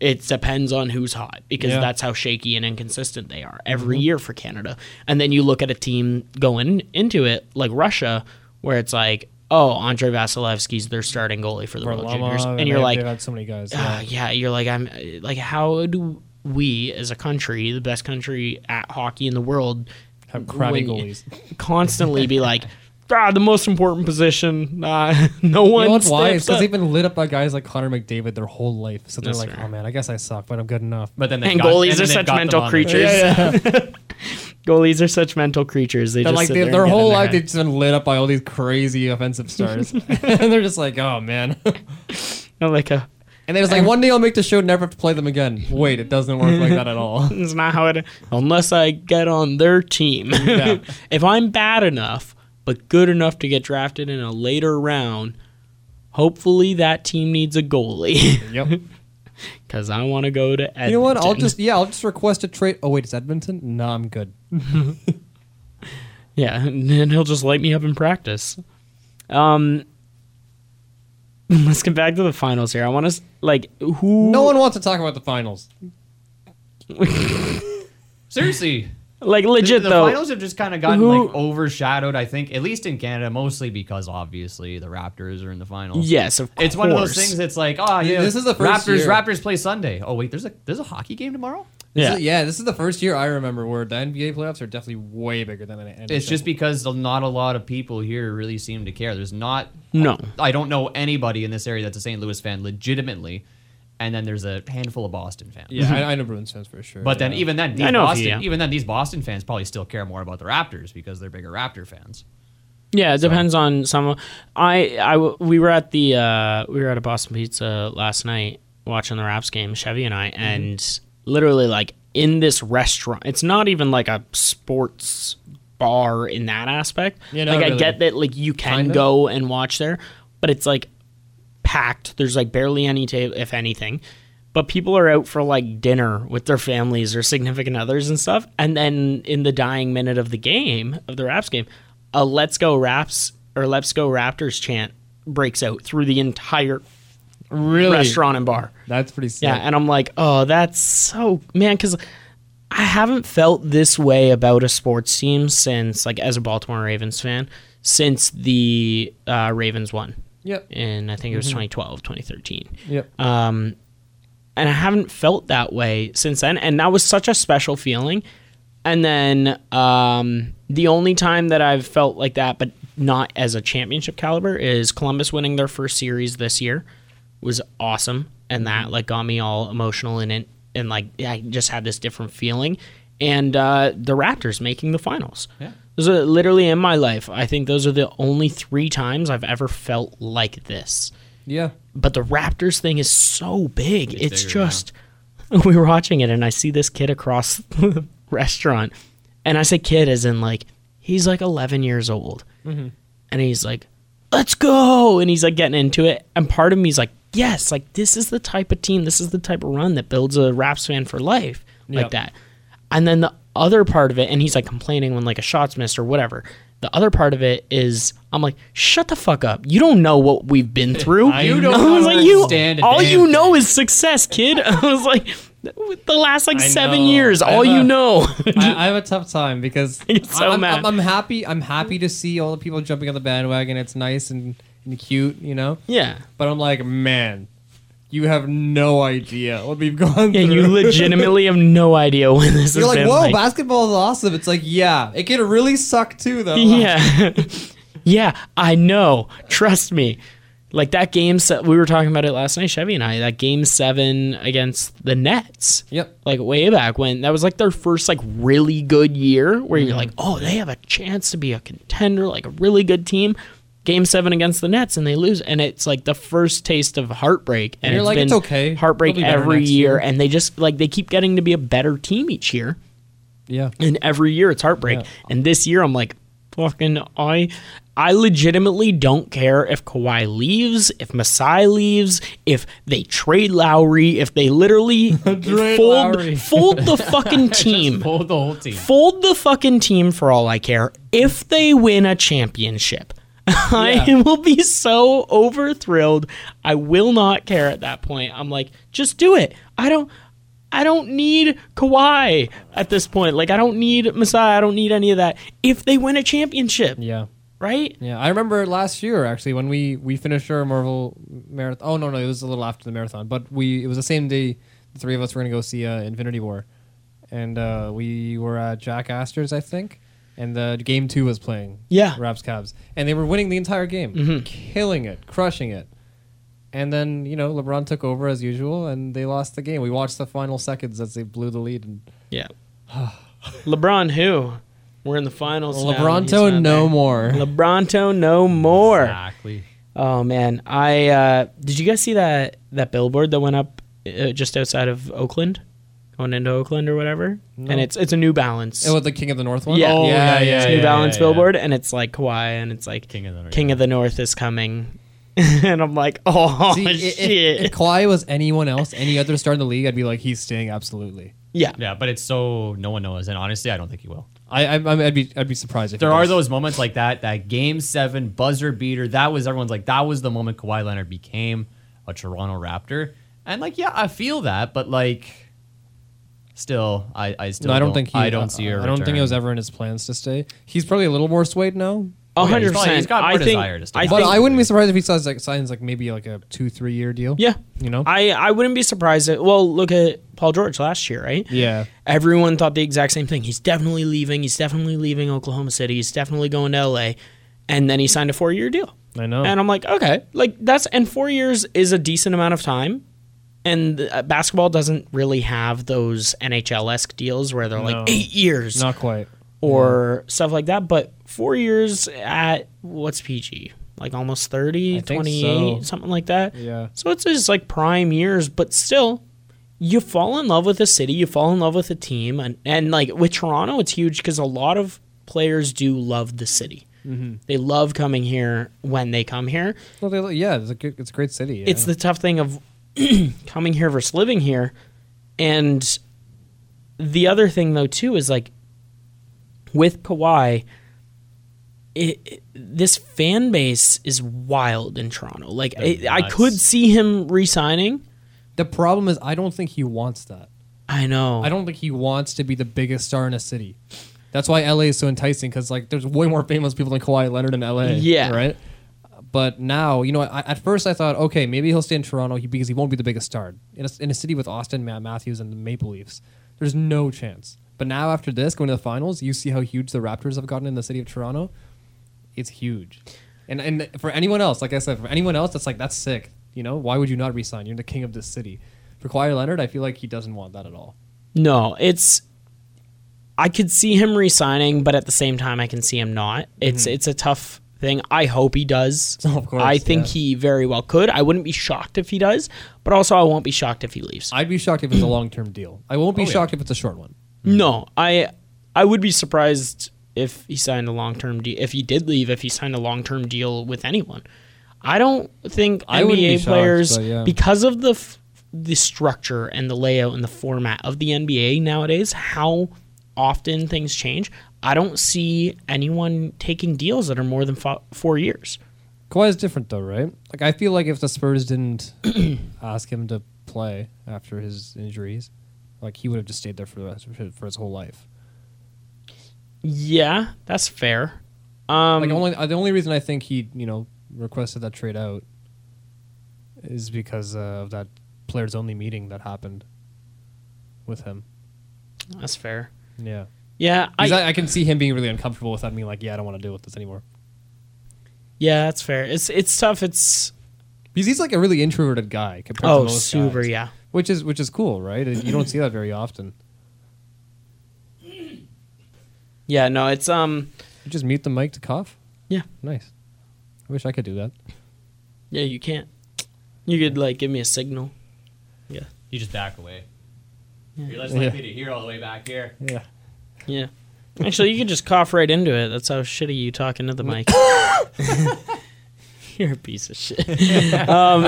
it depends on who's hot because yeah. that's how shaky and inconsistent they are every mm-hmm. year for Canada. And then you look at a team going into it, like Russia, where it's like, oh, Andre Vasilevsky's their starting goalie for the World Juniors. And, and you're like, had so many guys. Yeah. Uh, yeah, you're like, I'm like, how do... we as a country, the best country at hockey in the world, have crabby goalies constantly be like, ah, the most important position. Uh, no one. You know what's why? It's because they've been lit up by guys like Connor McDavid their whole life, so they're That's like, fair. oh man, I guess I suck, but I'm good enough. But then and got, goalies and are such mental creatures. Yeah, yeah. Goalies are such mental creatures. They they're just like they, their whole life they've just been lit up by all these crazy offensive stars, and they're just like, oh man, I'm like a. And they was like, one day I'll make the show, never have to play them again. Wait, it doesn't work like that at all. It's not how it... Unless I get on their team. Yeah. If I'm bad enough, but good enough to get drafted in a later round, hopefully that team needs a goalie. Yep. Because I want to go to Edmonton. You know what? I'll just... Yeah, I'll just request a trade. Oh, wait, it's Edmonton? No, I'm good. Yeah, and he'll just light me up in practice. Um... Let's get back to the finals here. I want to, like, who... No one wants to talk about the finals. Seriously. Like, legit, the, the though. The finals have just kind of gotten, who, like, overshadowed, I think, at least in Canada, mostly because, obviously, the Raptors are in the finals. Yes, of course. It's one of those things that's like, oh, yeah, this is the first Raptors, year. Raptors play Sunday. Oh, wait, there's a there's a hockey game tomorrow? This yeah. Is, yeah, this is the first year I remember where the N B A playoffs are definitely way bigger than an N H L. It's just because not a lot of people here really seem to care. There's not... No. I, I don't know anybody in this area that's a Saint Louis fan legitimately, and then there's a handful of Boston fans. Yeah, I, I know Bruins fans for sure. But yeah. then even then, these Boston, he, yeah. even then, these Boston fans probably still care more about the Raptors because they're bigger Raptor fans. Yeah, it so. depends on some... I, I, we were at the... Uh, we were at a Boston Pizza last night watching the Raps game, Chevy and I, mm-hmm. and... Literally, like, in this restaurant. It's not even, like, a sports bar in that aspect. Yeah, no, like, really. I get that, like, you can Kinda. go and watch there, but it's, like, packed. There's, like, barely any table, if anything. But people are out for, like, dinner with their families or significant others and stuff. And then in the dying minute of the game, of the Raps game, a Let's Go Raps or Let's Go Raptors chant breaks out through the entire... Really? Restaurant and bar. That's pretty sick. Yeah, and I'm like, oh, that's so... Man, because I haven't felt this way about a sports team since, like, as a Baltimore Ravens fan, since the uh, Ravens won. Yep. And I think it was mm-hmm. twenty twelve, twenty thirteen Yep. Um, and I haven't felt that way since then, and that was such a special feeling. And then um, the only time that I've felt like that, but not as a championship caliber, is Columbus winning their first series this year. was awesome, and that like got me all emotional and and like I just had this different feeling. And uh, the Raptors making the finals. Yeah. Those are literally in my life. I think those are the only three times I've ever felt like this. Yeah. But the Raptors thing is so big. It's, it's just, now. We were watching it, and I see this kid across the restaurant. And I say kid as in, like, he's like eleven years old. Mm-hmm. And he's like, let's go. And he's like getting into it. And part of me is like, yes, like this is the type of team, this is the type of run that builds a Raps fan for life, yep. like that. And then the other part of it, and he's like complaining when like a shot's missed or whatever. The other part of it is, I'm like, shut the fuck up. You don't know what we've been through. I you don't I was like, you, all you know is success, kid. I was like, the last like I seven know. years, all a, you know. I, I have a tough time because so I'm, I'm, I'm happy. I'm happy to see all the people jumping on the bandwagon. It's nice and, and cute, you know? Yeah. But I'm like, man. You have no idea what we've gone yeah, through. Yeah, you legitimately have no idea when this You're has like, been whoa, like. Basketball is awesome. It's like, yeah, it can really suck too, though. Yeah, yeah, I know. Trust me. Like that game, se- we were talking about it last night, Chevy and I, that game seven against the Nets. Yep. Like way back when, that was like their first like really good year where mm-hmm. you're like, oh, they have a chance to be a contender, like a really good team. Game seven against the Nets, and they lose, and it's like the first taste of heartbreak, and, and you're it's like, been it's okay. heartbreak be every year, year, and they just like they keep getting to be a better team each year. Yeah, and every year it's heartbreak, yeah. and this year I'm like, fucking I, I legitimately don't care if Kawhi leaves, if Masai leaves, if they trade Lowry, if they literally fold, fold the fucking team, fold the whole team, fold the fucking team for all I care. If they win a championship. Yeah. I will be so over thrilled. I will not care at that point. I'm like, just do it. I don't I don't need Kawhi at this point. Like, I don't need Masai. I don't need any of that. If they win a championship. Yeah. Right? Yeah. I remember last year, actually, when we, we finished our Marvel marathon. Oh, no, no. It was a little after the marathon. But we it was the same day the three of us were going to go see uh, Infinity War. And uh, we were at Jack Astor's, I think. And the uh, game two was playing. Yeah. Raps Cavs. And they were winning the entire game. Mm-hmm. Killing it. Crushing it. And then, you know, LeBron took over as usual, and they lost the game. We watched the final seconds as they blew the lead. And yeah. LeBron who? We're in the finals well, now. LeBronto no there. more. LeBronto no more. Exactly. Oh, man. I uh, did you guys see that, that billboard that went up uh, just outside of Oakland? Going into Oakland or whatever, no. and it's it's a New Balance. Oh, the King of the North one? Yeah, oh, yeah, yeah, yeah. It's New yeah, Balance yeah, yeah. billboard, and it's like Kawhi, and it's like King of the North, King yeah. of the North is coming. And I'm like, oh, See, shit. If, if Kawhi was anyone else, any other star in the league, I'd be like, he's staying absolutely. Yeah. Yeah, but it's so no one knows, and honestly, I don't think he will. I, I, I'd be I'd be surprised if there are those moments like that, that game seven buzzer beater, that was everyone's like, that was the moment Kawhi Leonard became a Toronto Raptor. And like, yeah, I feel that, but like... Still, I, I still no, I don't, don't think he, I don't uh, see her. I don't return. think it was ever in his plans to stay. He's probably a little more swayed now. A hundred percent. He's got more desire to stay. I but think, I wouldn't be surprised if he signs like signs like maybe like a two three year deal. Yeah, you know, I, I wouldn't be surprised. At, well, look at Paul George last year, right? Yeah. Everyone thought the exact same thing. He's definitely leaving. He's definitely leaving Oklahoma City. He's definitely going to L A. And then he signed a four year deal. I know. And I'm like, okay, like that's and four years is a decent amount of time. And basketball doesn't really have those N H L-esque deals where they're no, like eight years. Not quite. Or no. stuff like that. But four years at, what's P G? Like almost thirty, twenty-eight, so. something like that. Yeah. So it's just like prime years. But still, you fall in love with a city. You fall in love with a team. And, and like with Toronto, it's huge because a lot of players do love the city. Mm-hmm. They love coming here when they come here. Well, they, yeah, it's a, good, it's a great city. Yeah. It's the tough thing of... coming here versus living here. And the other thing though too is like with Kawhi it, it, this fan base is wild in Toronto. Like I, I could see him re-signing. The problem is I don't think he wants that. I know. I don't think he wants to be the biggest star in a city. That's why L A is so enticing because like there's way more famous people than Kawhi Leonard in L A. Yeah. Right? But now, you know, I, at first I thought, okay, maybe he'll stay in Toronto because he won't be the biggest star. In a, in a city with Austin, Matt Matthews, and the Maple Leafs, there's no chance. But now after this, going to the finals, you see how huge the Raptors have gotten in the city of Toronto. It's huge. And and for anyone else, like I said, for anyone else, that's like, that's sick. You know, why would you not resign? You're the king of this city. For Kawhi Leonard, I feel like he doesn't want that at all. No, it's... I could see him resigning, but at the same time, I can see him not. It's mm-hmm. it's a tough thing. I hope he does. Oh, of course, I think yeah. he very well could. I wouldn't be shocked if he does, but also I won't be shocked if he leaves. I'd be shocked if it's a long-term deal. I won't be oh, shocked yeah. if it's a short one. Mm-hmm. No, I I would be surprised if he signed a long-term deal. If he did leave, if he signed a long-term deal with anyone. I don't think I N B A be shocked, players, but yeah. because of the f- the structure and the layout and the format of the N B A nowadays, how... often things change. I don't see anyone taking deals that are more than fo- four years. Kawhi is different though, right? Like I feel like if the Spurs didn't ask him to play after his injuries, like he would have just stayed there for the rest of his, for his whole life. Yeah, that's fair. Um, like only the only reason I think he you know requested that trade out is because uh, of that players only meeting that happened with him. That's fair. Yeah, yeah. I, I, I can see him being really uncomfortable with that. I mean, like, yeah, I don't want to deal with this anymore. Yeah, that's fair. It's it's tough. It's because he's like a really introverted guy compared oh, to most super, guys. Yeah. Which is which is cool, right? You don't see that very often. Yeah, no, it's um. You just mute the mic to cough. Yeah, nice. I wish I could do that. Yeah, you can't. You could like give me a signal. Yeah, you just back away. You're less likely yeah. to hear all the way back here. Yeah. Yeah. Actually, you can just cough right into it. That's how shitty you talk into the mic. You're a piece of shit. um,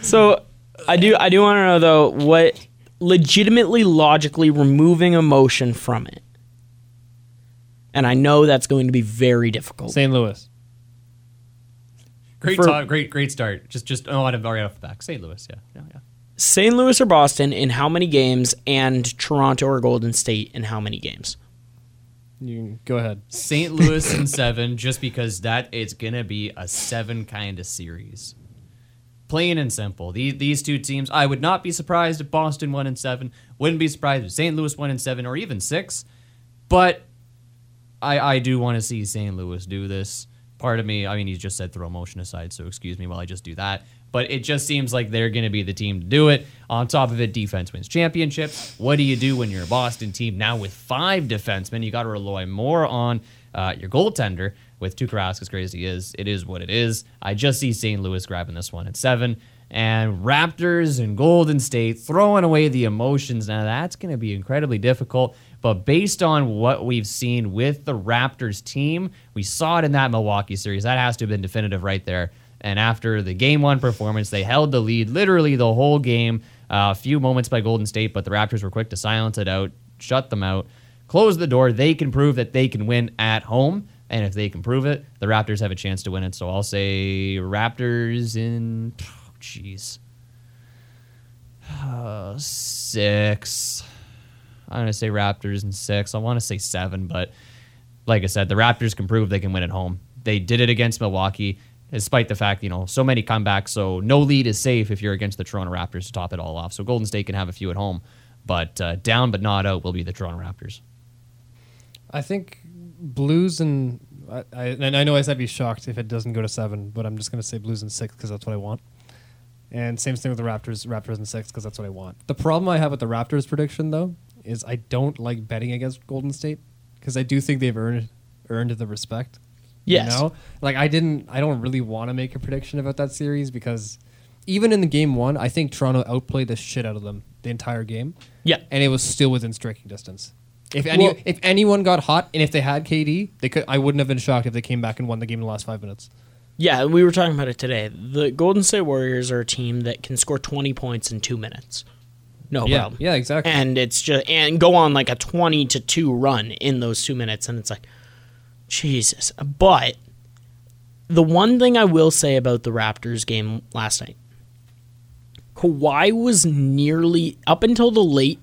so I do I do want to know, though, what legitimately, logically removing emotion from it. And I know that's going to be very difficult. Saint Louis. Great For, talk, great great start. Just, just oh, I've already off the back. Saint Louis, yeah. Yeah, yeah. Saint Louis or Boston in how many games, and Toronto or Golden State in how many games? You can go ahead. Saint Louis in seven, just because that it's gonna be a seven kind of series. Plain and simple. These these two teams. I would not be surprised if Boston won in seven. Wouldn't be surprised if Saint Louis won in seven or even six. But I I do want to see Saint Louis do this. Part of me, I mean, he just said throw emotion aside, so excuse me while I just do that. But it just seems like they're going to be the team to do it. On top of it, defense wins championships. What do you do when you're a Boston team now with five defensemen? You got to rely more on uh, your goaltender. With Tuukka Rask, as crazy as he is, it is what it is. I just see Saint Louis grabbing this one at seven. And Raptors and Golden State throwing away the emotions. Now, that's going to be incredibly difficult. But based on what we've seen with the Raptors team, we saw it in that Milwaukee series. That has to have been definitive right there. And after the game one performance, they held the lead literally the whole game. A uh, few moments by Golden State, but the Raptors were quick to silence it out, shut them out, close the door. They can prove that they can win at home. And if they can prove it, the Raptors have a chance to win it. So I'll say Raptors in, jeez, oh, uh, six. I'm going to say Raptors in six. I want to say seven, but like I said, the Raptors can prove they can win at home. They did it against Milwaukee. Despite the fact, you know, so many comebacks, so no lead is safe if you're against the Toronto Raptors to top it all off. So Golden State can have a few at home, but uh, down but not out will be the Toronto Raptors. I think Blues and I, I, and I know I said I'd be shocked if it doesn't go to seven, but I'm just going to say Blues in six because that's what I want. And same thing with the Raptors, Raptors in six because that's what I want. The problem I have with the Raptors prediction, though, is I don't like betting against Golden State because I do think they've earned earned the respect. Yes. You know? Like I didn't I don't really want to make a prediction about that series because even in the game one, I think Toronto outplayed the shit out of them the entire game. Yeah. And it was still within striking distance. If any well, if anyone got hot and if they had K D, they could I wouldn't have been shocked if they came back and won the game in the last five minutes. Yeah, we were talking about it today. The Golden State Warriors are a team that can score twenty points in two minutes. No yeah, problem. Yeah, exactly. And it's just and go on like a twenty to two run in those two minutes and it's like Jesus. But the one thing I will say about the Raptors game last night, Kawhi was nearly, up until the late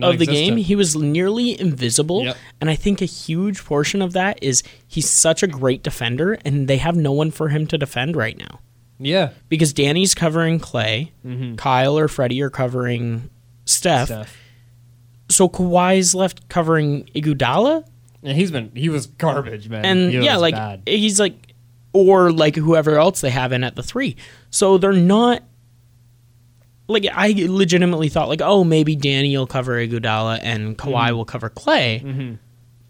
of the game, he was nearly invisible. Yep. And I think a huge portion of that is he's such a great defender and they have no one for him to defend right now. Yeah. Because Danny's covering Clay, mm-hmm. Kyle or Freddie are covering Steph. Steph. So Kawhi's left covering Iguodala. Yeah, he's been he was garbage, man. And he yeah, like bad. he's like or like whoever else they have in at the three. So they're not, like, I legitimately thought, like, oh, maybe Danny will cover Iguodala and Kawhi mm-hmm. will cover Clay. Mm-hmm.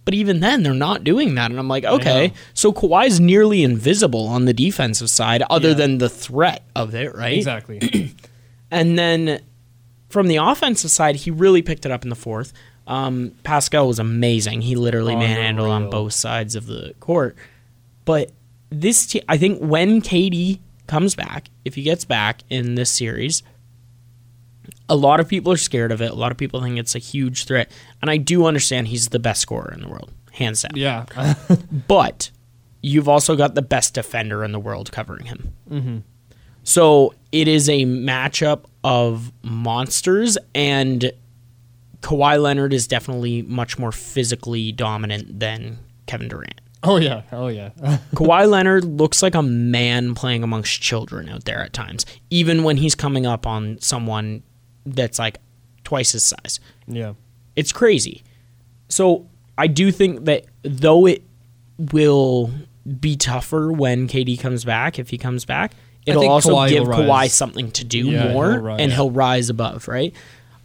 But even then, they're not doing that. And I'm like, okay, so Kawhi's nearly invisible on the defensive side other yeah. than the threat of it, right? Exactly. And then from the offensive side, he really picked it up in the fourth. Um, Pascal was amazing. He literally oh, manhandled on both sides of the court. But this te- I think when K D comes back, if he gets back in this series, a lot of people are scared of it. A lot of people think it's a huge threat. And I do understand he's the best scorer in the world, hands down. Yeah. But you've also got the best defender in the world covering him. Mm-hmm. So it is a matchup of monsters, and Kawhi Leonard is definitely much more physically dominant than Kevin Durant. Oh, yeah. Oh, yeah. Kawhi Leonard looks like a man playing amongst children out there at times, even when he's coming up on someone that's like twice his size. Yeah. It's crazy. So I do think that though it will be tougher when K D comes back, if he comes back, it'll also Kawhi give Kawhi something to do yeah, more, he'll rise, and yeah. he'll rise above, right?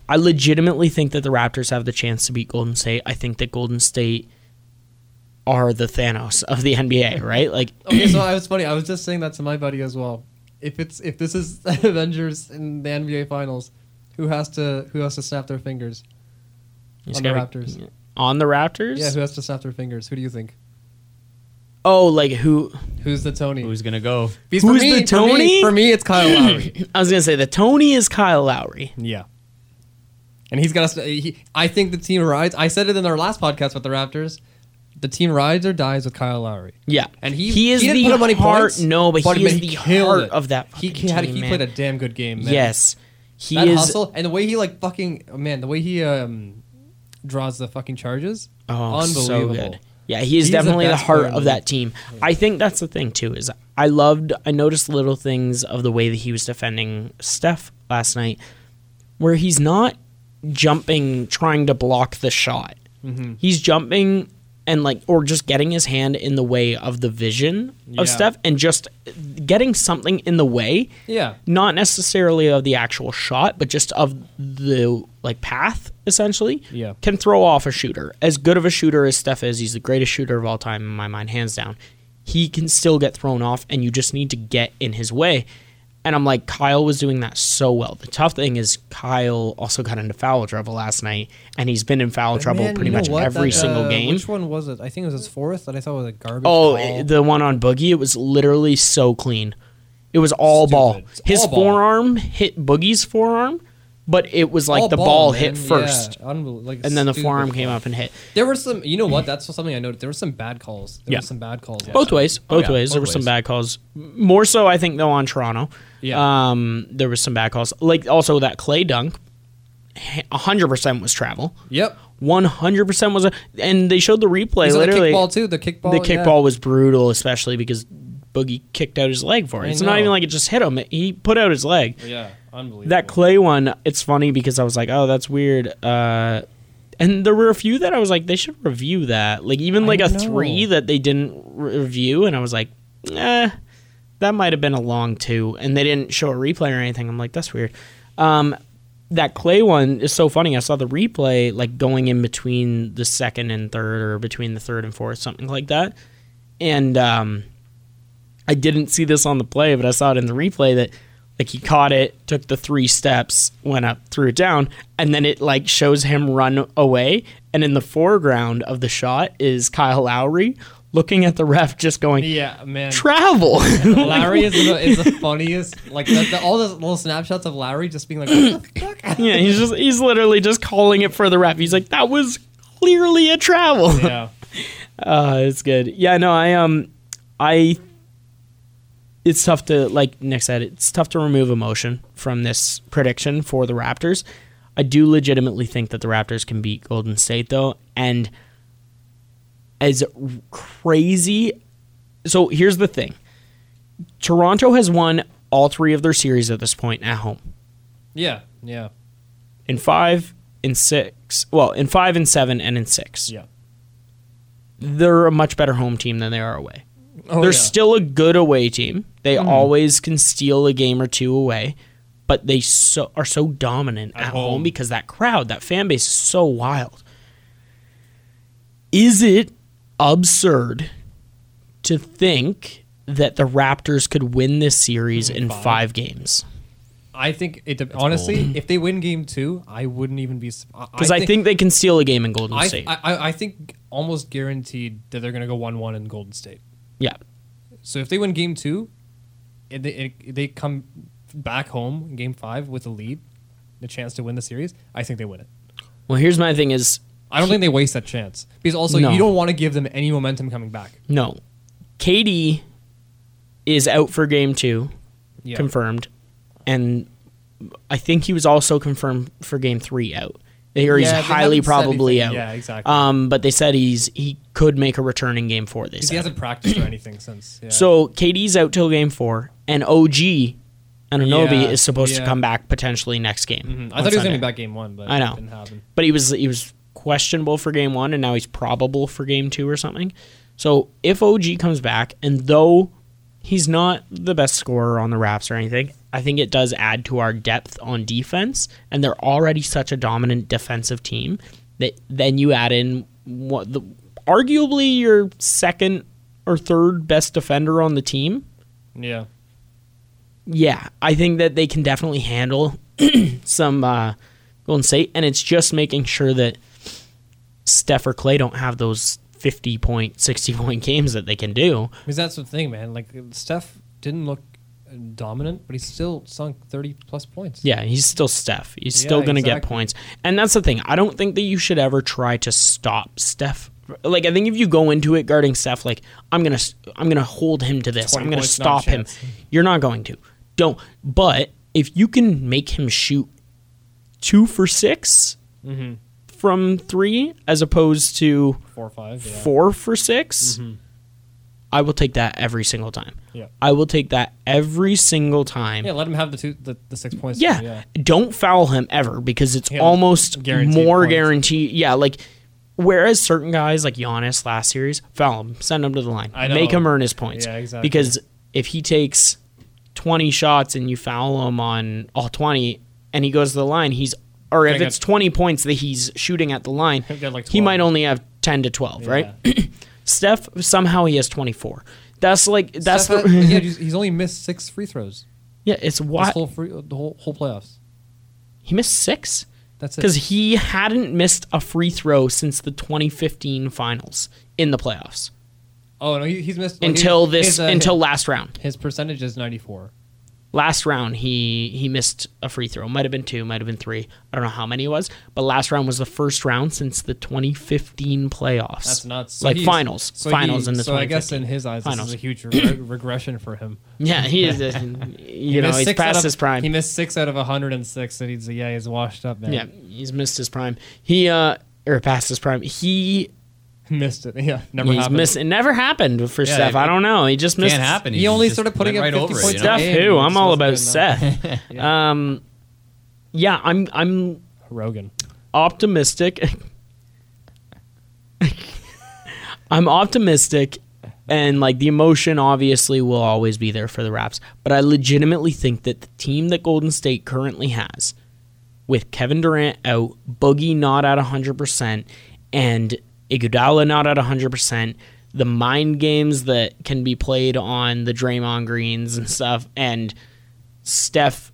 I legitimately think that the Raptors have the chance to beat Golden State. I think that Golden State are the Thanos of the N B A, right? Like, okay, so it was funny. I was just saying that to my buddy as well. If it's if this is Avengers in the N B A Finals, who has to who has to snap their fingers? He's on the Raptors. Be, on the Raptors? Yeah, who has to snap their fingers? Who do you think? Oh, like who? Who's the Tony? Who's gonna go? Because Who's me, the Tony? For me, for me, it's Kyle Lowry. I was gonna say the Tony is Kyle Lowry. Yeah. And he's got to. He, I think the team rides. I said it in our last podcast with the Raptors. The team rides or dies with Kyle Lowry. Yeah, and he he is he didn't the put up any heart. Points, no, but, but he is he the heart it. Of that. He had, team, he man. Played a damn good game. Man. Yes, he that is. Hustle, and the way he like fucking man, the way he um, draws the fucking charges. Oh, unbelievable. So good. Yeah, he is he definitely is the, the heart of that team. Yeah. I think that's the thing too. Is I loved. I noticed little things of the way that he was defending Steph last night, where he's not jumping trying to block the shot. Mm-hmm. He's jumping and like or just getting his hand in the way of the vision yeah. of Steph and just getting something in the way. Yeah. Not necessarily of the actual shot, but just of the like path essentially. Yeah. Can throw off a shooter. As good of a shooter as Steph is, he's the greatest shooter of all time in my mind, hands down. He can still get thrown off and you just need to get in his way. And I'm like, Kyle was doing that so well. The tough thing is Kyle also got into foul trouble last night, and he's been in foul but trouble man, pretty much what? every that, single uh, game. Which one was it? I think it was his fourth that I thought was a garbage Oh, ball. The one on Boogie. It was literally so clean. It was all Stupid. ball. It's his all forearm ball. hit Boogie's forearm. But it was like all the ball, ball hit first, yeah, like and then the forearm ball. came up and hit. There were some, you know what? That's something I noted. There were some bad calls. There yeah. were some bad calls. Both yeah. ways. Both oh, yeah. ways. Both there ways. were some bad calls. More so, I think, though, on Toronto. Yeah. Um, there was some bad calls. Like, also, that Clay dunk, one hundred percent was travel. Yep. one hundred percent was a... And they showed the replay, These literally. The kickball, too. The kickball. The kickball yeah. was brutal, especially because Boogie kicked out his leg for it. I it's know. not even like it just hit him. He put out his leg. Yeah. Unbelievable. That Clay one, it's funny because I was like, oh, that's weird. Uh, and there were a few that I was like, they should review that. Like, even like I a know. three that they didn't review. And I was like, eh, that might have been a long two. And they didn't show a replay or anything. I'm like, that's weird. Um, that Clay one is so funny. I saw the replay, like, going in between the second and third or between the third and fourth, something like that. And um, I didn't see this on the play, but I saw it in the replay that, like, he caught it, took the three steps, went up, threw it down, and then it, like, shows him run away. And in the foreground of the shot is Kyle Lowry looking at the ref just going, yeah, man. Travel. Yeah, Lowry is, the, is the funniest. Like, the, the, all those little snapshots of Lowry just being like, what the fuck? Yeah, he's, just, he's literally just calling it for the ref. He's like, that was clearly a travel. Yeah. Uh, it's good. Yeah, no, I, um, I... It's tough to, like Nick said, it's tough to remove emotion from this prediction for the Raptors. I do legitimately think that the Raptors can beat Golden State, though. And as crazy... So here's the thing. Toronto has won all three of their series at this point at home. Yeah, yeah. In five, in six... Well, in five, in seven, and in six. Yeah. They're a much better home team than they are away. Oh, They're yeah. still a good away team. They mm. always can steal a game or two away, but they so, are so dominant at, at home. home because that crowd, that fan base is so wild. Is it absurd to think that the Raptors could win this series in five, five games? I think, it de- honestly, cold. if they win game two, I wouldn't even be surprised. Because I, I think, think they can steal a game in Golden I, State. I, I, I think almost guaranteed that they're going to go one one in Golden State. Yeah. So if they win game two, and they, and they come back home in game five with a lead, the chance to win the series, I think they win it. Well, here's my thing is... I don't think they waste that chance. Because also, no. you don't want to give them any momentum coming back. No. K D is out for game two. Yeah. Confirmed. And I think he was also confirmed for game three out. They, or yeah, he's highly probably out. Yeah, exactly. Um, but they said he's he could make a return in game four. They said. He hasn't practiced or anything since. Yeah. So K D's out till game four, and O G Anunoby yeah, is supposed yeah. to come back potentially next game. Mm-hmm. I thought he was going to be back game one, but I know. It didn't happen. But he was he was questionable for game one, and now he's probable for game two or something. So if O G comes back, and though he's not the best scorer on the Raps or anything, I think it does add to our depth on defense, and they're already such a dominant defensive team that then you add in what the, arguably your second or third best defender on the team. Yeah. Yeah, I think that they can definitely handle some uh, Golden State, and it's just making sure that Steph or Clay don't have those fifty-point, sixty-point games that they can do. Because that's the thing, man. Like, Steph didn't look dominant, but he's still sunk thirty plus points. Yeah, he's still Steph. He's yeah, still going to exactly. get points. And that's the thing. I don't think that you should ever try to stop Steph. Like, I think if you go into it guarding Steph, like, I'm going to I'm gonna hold him to this. I'm going to stop him. You're not going to. Don't. But if you can make him shoot two for six mm-hmm. from three as opposed to four, five, yeah. four for six, mm-hmm. I will take that every single time. Yeah. I will take that every single time. Yeah, let him have the two, the, the six points. Yeah. yeah, don't foul him ever because it's yeah, almost guaranteed more points. guaranteed. Yeah, like, whereas certain guys like Giannis last series, foul him, send him to the line, make him earn his points. Yeah, exactly. Because if he takes twenty shots and you foul him on all twenty and he goes to the line, he's or if it's twenty points that he's shooting at the line, like he might only have ten to twelve, yeah. right? Steph, somehow he has twenty-four. That's like that's Steph, the, yeah. He's only missed six free throws. Yeah, it's why whole free, the whole whole playoffs. He missed six. That's it because he hadn't missed a free throw since the twenty fifteen finals in the playoffs. Oh no, he, he's missed like, until his, this his, uh, until his, last round. His percentage is ninety-four. Last round, he he missed a free throw. Might have been two, might have been three. I don't know how many it was, but last round was the first round since the twenty fifteen playoffs. That's nuts. So like finals, so finals he, in the so twenty fifteen. So I guess in his eyes, finals. This is a huge re- regression for him. Yeah, he is. A, you he know, he's past of, his prime. He missed six out of one hundred six, and he's yeah, he's washed up, man. Yeah, he's missed his prime. He uh or past his prime. He. Missed it. Yeah, never he's happened. Missed, it never happened for yeah, Steph. I don't know. He just missed. Can't happen. He, he only started putting up right fifty points. Steph, you know? Who? I'm all about Seth. yeah. Um, yeah, I'm. I'm Rogan. Optimistic. I'm optimistic, and like the emotion, obviously, will always be there for the Raps. But I legitimately think that the team that Golden State currently has, with Kevin Durant out, Boogie not at one hundred percent, and Iguodala not at one hundred percent, the mind games that can be played on the Draymond Greens and stuff, and Steph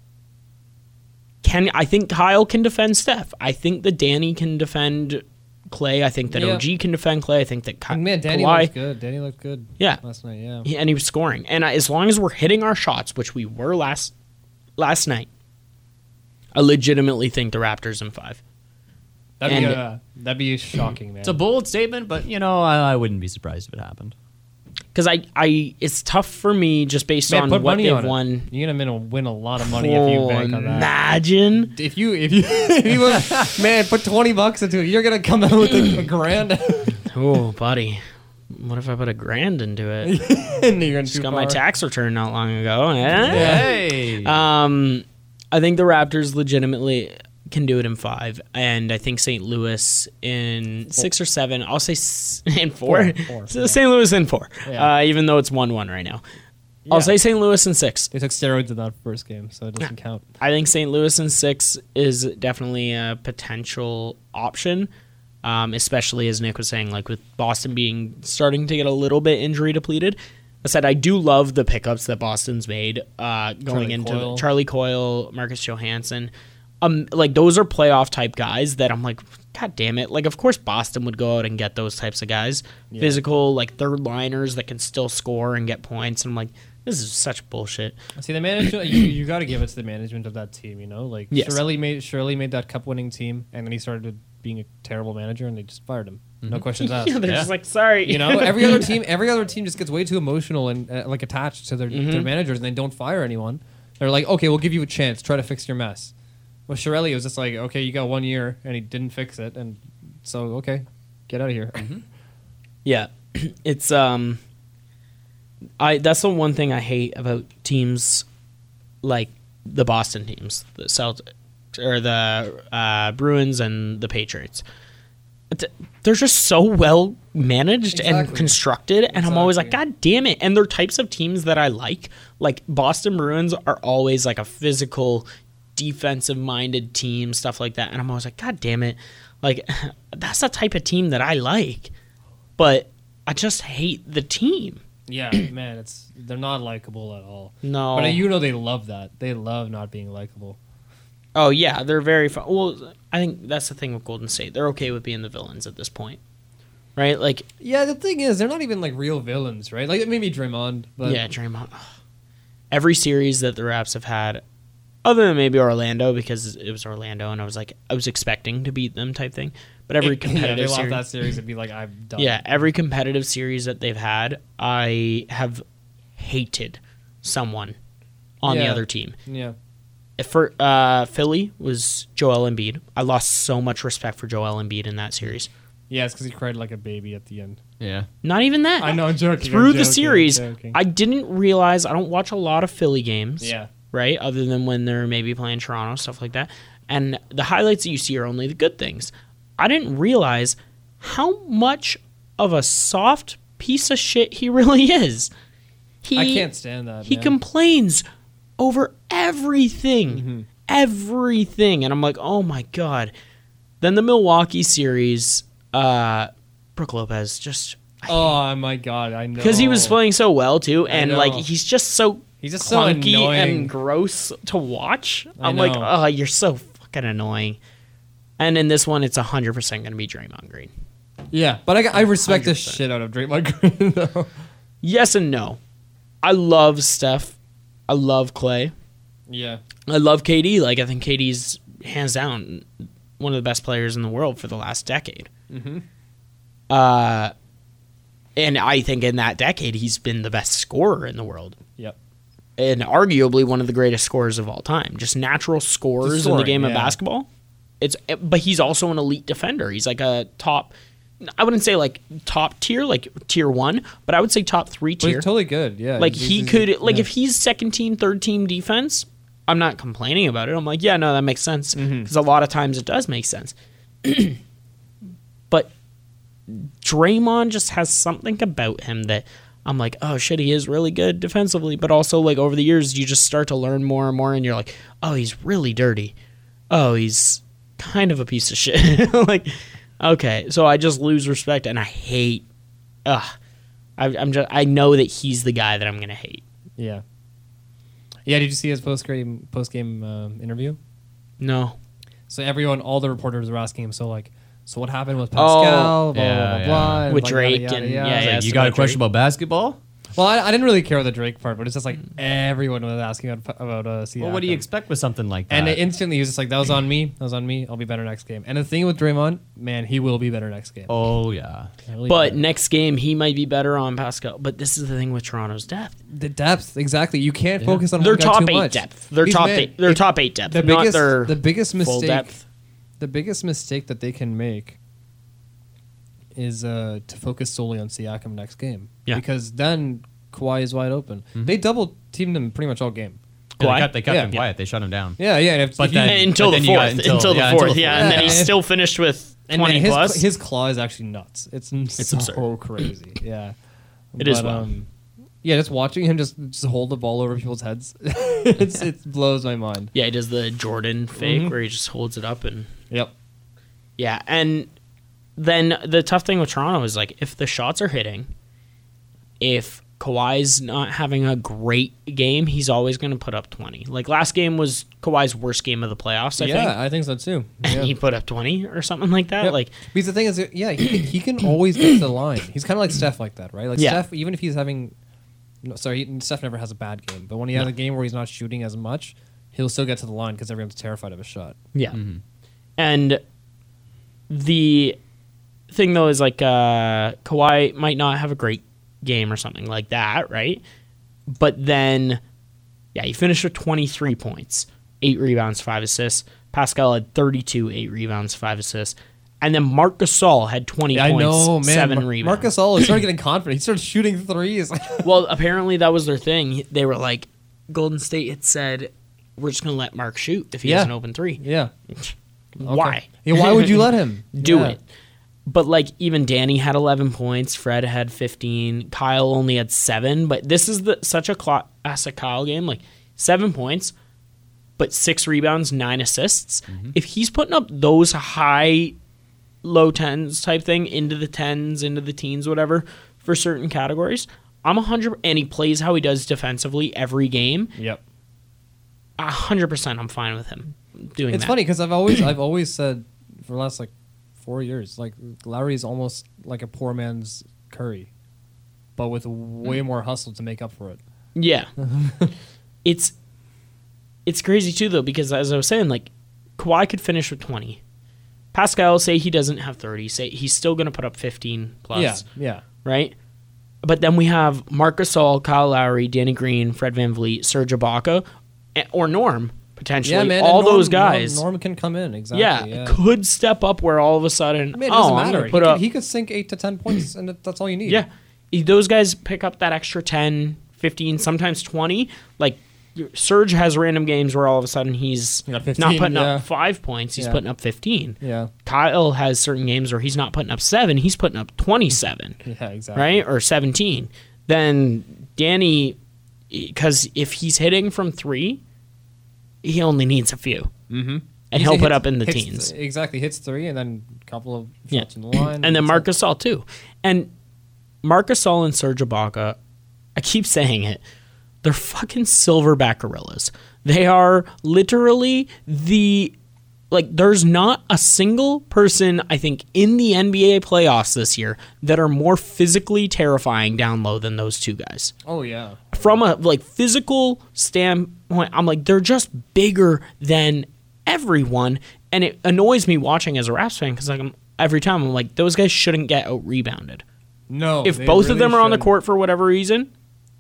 can, I think Kyle can defend Steph. I think that Danny can defend Clay. I think that yeah. O G can defend Clay. I think that Kyle. Man, Danny Kawhi, looked good. Danny looked good yeah. last night, yeah. He, and he was scoring. And as long as we're hitting our shots, which we were last last night, I legitimately think the Raptors in five. That'd and, be uh, that'd be shocking, man. It's a bold statement, but you know, I, I wouldn't be surprised if it happened. Because I, I, it's tough for me just based man, on what they've on won. It. You're gonna win a lot of money oh, if you bank on that. Imagine if you if you, if you were, man put twenty bucks into it, you're gonna come out with a grand. Oh, buddy, what if I put a grand into it? And you're gonna just got far. my tax return not long ago. Hey, yeah. um, I think the Raptors legitimately. can do it in five, and I think Saint Louis in four. six or seven. I'll say s- in four. four, four so yeah. Saint Louis in four, yeah. uh, even though it's one one right now. Yeah. I'll say Saint Louis in six. They took steroids in that first game, so it doesn't yeah. count. I think Saint Louis in six is definitely a potential option, um, especially as Nick was saying, like with Boston being starting to get a little bit injury depleted. I said I do love the pickups that Boston's made uh, going Charlie into Coyle. Charlie Coyle, Marcus Johansson. Um, like those are playoff type guys that I'm like, God damn it. Like, of course Boston would go out and get those types of guys, yeah. physical, like third liners that can still score and get points. And I'm like, this is such bullshit. See, the management, you, you got to give it to the management of that team, you know, like yes. Shirelli made, Shirelli made that cup winning team and then he started being a terrible manager and they just fired him. Mm-hmm. No questions asked. yeah, they're yeah. just like, sorry. You know, every other team, every other team just gets way too emotional and uh, like attached to their, mm-hmm. their managers and they don't fire anyone. They're like, okay, we'll give you a chance. Try to fix your mess. Well, Shirelli was just like, okay, you got one year, and he didn't fix it, and so okay, get out of here. Mm-hmm. Yeah, it's um, I that's the one thing I hate about teams like the Boston teams, the Celt or the uh, Bruins and the Patriots. They're just so well managed exactly. and constructed, and exactly. I'm always like, God damn it! And they're types of teams that I like. Like Boston Bruins are always like a physical, defensive-minded team, stuff like that. And I'm always like, God damn it. Like, that's the type of team that I like. But I just hate the team. Yeah, man, it's they're not likable at all. No. But you know they love that. They love not being likable. Oh, yeah, they're very fun. Well, I think that's the thing with Golden State. They're okay with being the villains at this point. Right? Like, yeah, the thing is, they're not even, like, real villains, right? Like, maybe Draymond. But yeah, Draymond. Every series that the Raps have had, other than maybe Orlando, because it was Orlando, and I was like, I was expecting to beat them type thing. But every competitive yeah, they series, that series would be like, I'm done. Yeah, every competitive series that they've had, I have hated someone on yeah. the other team. Yeah. For uh, Philly was Joel Embiid. I lost so much respect for Joel Embiid in that series. Yeah, it's because he cried like a baby at the end. Yeah. Not even that. I know, I'm joking. Through I'm joking, the series, I didn't realize, I don't watch a lot of Philly games. Yeah. Right, other than when they're maybe playing Toronto, stuff like that. And the highlights that you see are only the good things. I didn't realize how much of a soft piece of shit he really is. He, I can't stand that, He man. complains over everything. Mm-hmm. Everything. And I'm like, oh, my God. Then the Milwaukee series, uh, Brook Lopez just... Oh, my God, I know. Because he was playing so well, too. And, like, he's just so... He's just so annoying and gross to watch. I'm like, oh, you're so fucking annoying. And in this one, it's one hundred percent going to be Draymond Green. Yeah, but I, I respect one hundred percent the shit out of Draymond Green, though. Yes and no. I love Steph. I love Clay. Yeah. I love K D. Like, I think K D's hands down one of the best players in the world for the last decade. Mm-hmm. Uh, and I think in that decade, he's been the best scorer in the world. Yep. And arguably one of the greatest scorers of all time. Just natural scorers in the game yeah. of basketball. It's, but he's also an elite defender. He's like a top, I wouldn't say like top tier, like tier one, but I would say top three tier. But he's totally good, yeah. Like he's, he he's, could, like yeah. if he's second team, third team defense, I'm not complaining about it. I'm like, yeah, no, that makes sense. Because mm-hmm. a lot of times it does make sense. But Draymond just has something about him that... I'm like, oh, shit, he is really good defensively. But also, like, over the years, you just start to learn more and more, and you're like, oh, he's really dirty. Oh, he's kind of a piece of shit. Like, okay, so I just lose respect, and I hate, ugh. I, I'm just, I know that he's the guy that I'm going to hate. Yeah. Yeah, did you see his post-game, post-game um, interview? No. So everyone, all the reporters were asking him, so, like, so what happened with Pascal, oh, blah, yeah, blah, blah, blah. Yeah. With like, Drake. Yada, yada, and, yada. Yeah, yeah, like, you got a question Drake. About basketball? Well, I, I didn't really care about the Drake part, but it's just like everyone was asking about, about uh, Seattle. Well, what do you expect with something like that? And instantly he was just like, that was on me. That was on me. I'll be better next game. And the thing with Draymond, man, he will be better next game. Oh, yeah. Really but better. Next game, he might be better on Pascal. But this is the thing with Toronto's depth. The depth, exactly. You can't yeah. focus on their top too eight much. depth. Their top eight, their top eight depth. The not biggest, their the biggest mistake. Full depth. The biggest mistake that they can make is uh, to focus solely on Siakam next game. Yeah. Because then Kawhi is wide open. Mm-hmm. They double-teamed him pretty much all game. Quiet? They cut, they cut yeah. him quiet. Yeah. They shut him down. Yeah, yeah. If, but if then, until, but the fourth, until, until the yeah, fourth. Until the fourth. Yeah, and yeah. then he still finished with and twenty his, plus. His claw is actually nuts. It's, it's so absurd. crazy. Yeah. It but, is wild. Um, yeah, just watching him just, just hold the ball over people's heads, it's, yeah. it blows my mind. Yeah, he does the Jordan fake mm-hmm. where he just holds it up and... Yep. Yeah, and then the tough thing with Toronto is, like, if the shots are hitting, if Kawhi's not having a great game, he's always going to put up twenty. Like, last game was Kawhi's worst game of the playoffs, I yeah, think. Yeah, I think so, too. And yeah. he put up twenty or something like that. Yep. Like, because the thing is, yeah, he, he can always get to the line. He's kind of like Steph like that, right? Like, yeah. Steph, even if he's having... No, sorry, he, Steph never has a bad game, but when he has no. a game where he's not shooting as much, he'll still get to the line because everyone's terrified of a shot. Yeah, mm-hmm. and the thing though is like uh, Kawhi might not have a great game or something like that, right? But then, yeah, he finished with twenty-three points, eight rebounds, five assists. Pascal had thirty-two, eight rebounds, five assists. And then Marc Gasol had twenty yeah, points, I know, man. seven Mar- rebounds. Marc Gasol started getting confident. He started shooting threes. Well, apparently that was their thing. They were like, Golden State had said, we're just going to let Marc shoot if he yeah. has an open three. Yeah. Why? Okay. Yeah, why would you let him? Do yeah. it. But, like, even Danny had eleven points. Fred had fifteen. Kyle only had seven. But this is the such a classic Kyle game. Like, seven points, but six rebounds, nine assists. Mm-hmm. If he's putting up those high... low tens type thing, into the tens, into the teens, whatever, for certain categories. I'm one hundred percent, and he plays how he does defensively every game. Yep. one hundred percent I'm fine with him doing it's that. It's funny, because I've always I've always said for the last, like, four years, like, Lowry's almost like a poor man's Curry, but with way mm. more hustle to make up for it. Yeah. it's it's crazy, too, though, because as I was saying, like, Kawhi could finish with twenty. Pascal, say he doesn't have thirty, say he's still going to put up fifteen plus. Yeah, yeah. Right? But then we have Marc Gasol, Kyle Lowry, Danny Green, Fred VanVleet, Serge Ibaka, or Norm, potentially. Yeah, man, all Norm, those guys. Norm, Norm can come in, exactly. Yeah, yeah, could step up where all of a sudden, man, it doesn't oh, matter. He, up, could, he could sink eight to ten points, and that's all you need. Yeah. Those guys pick up that extra ten, fifteen, sometimes twenty. Like, Serge has random games where all of a sudden he's fifteen, not putting yeah. up five points. He's yeah. putting up fifteen. Yeah. Kyle has certain games where he's not putting up seven. He's putting up twenty-seven. Yeah, exactly. Right? Or seventeen. Then Danny, because if he's hitting from three, he only needs a few. Mm-hmm. And he'll hits, put up in the hits, teens. Exactly. Hits three and then a couple of shots yeah. in the line. and, and then Marc Gasol too. And Marc Gasol and Serge Ibaka, I keep saying it, they're fucking silverback gorillas. They are literally the, like, there's not a single person, I think, in the N B A playoffs this year that are more physically terrifying down low than those two guys. Oh, yeah. From a, like, physical standpoint, I'm like, they're just bigger than everyone. And it annoys me watching as a Raps fan because, like, I'm, every time I'm like, those guys shouldn't get out-rebounded. No. If both really of them are shouldn't. on the court for whatever reason,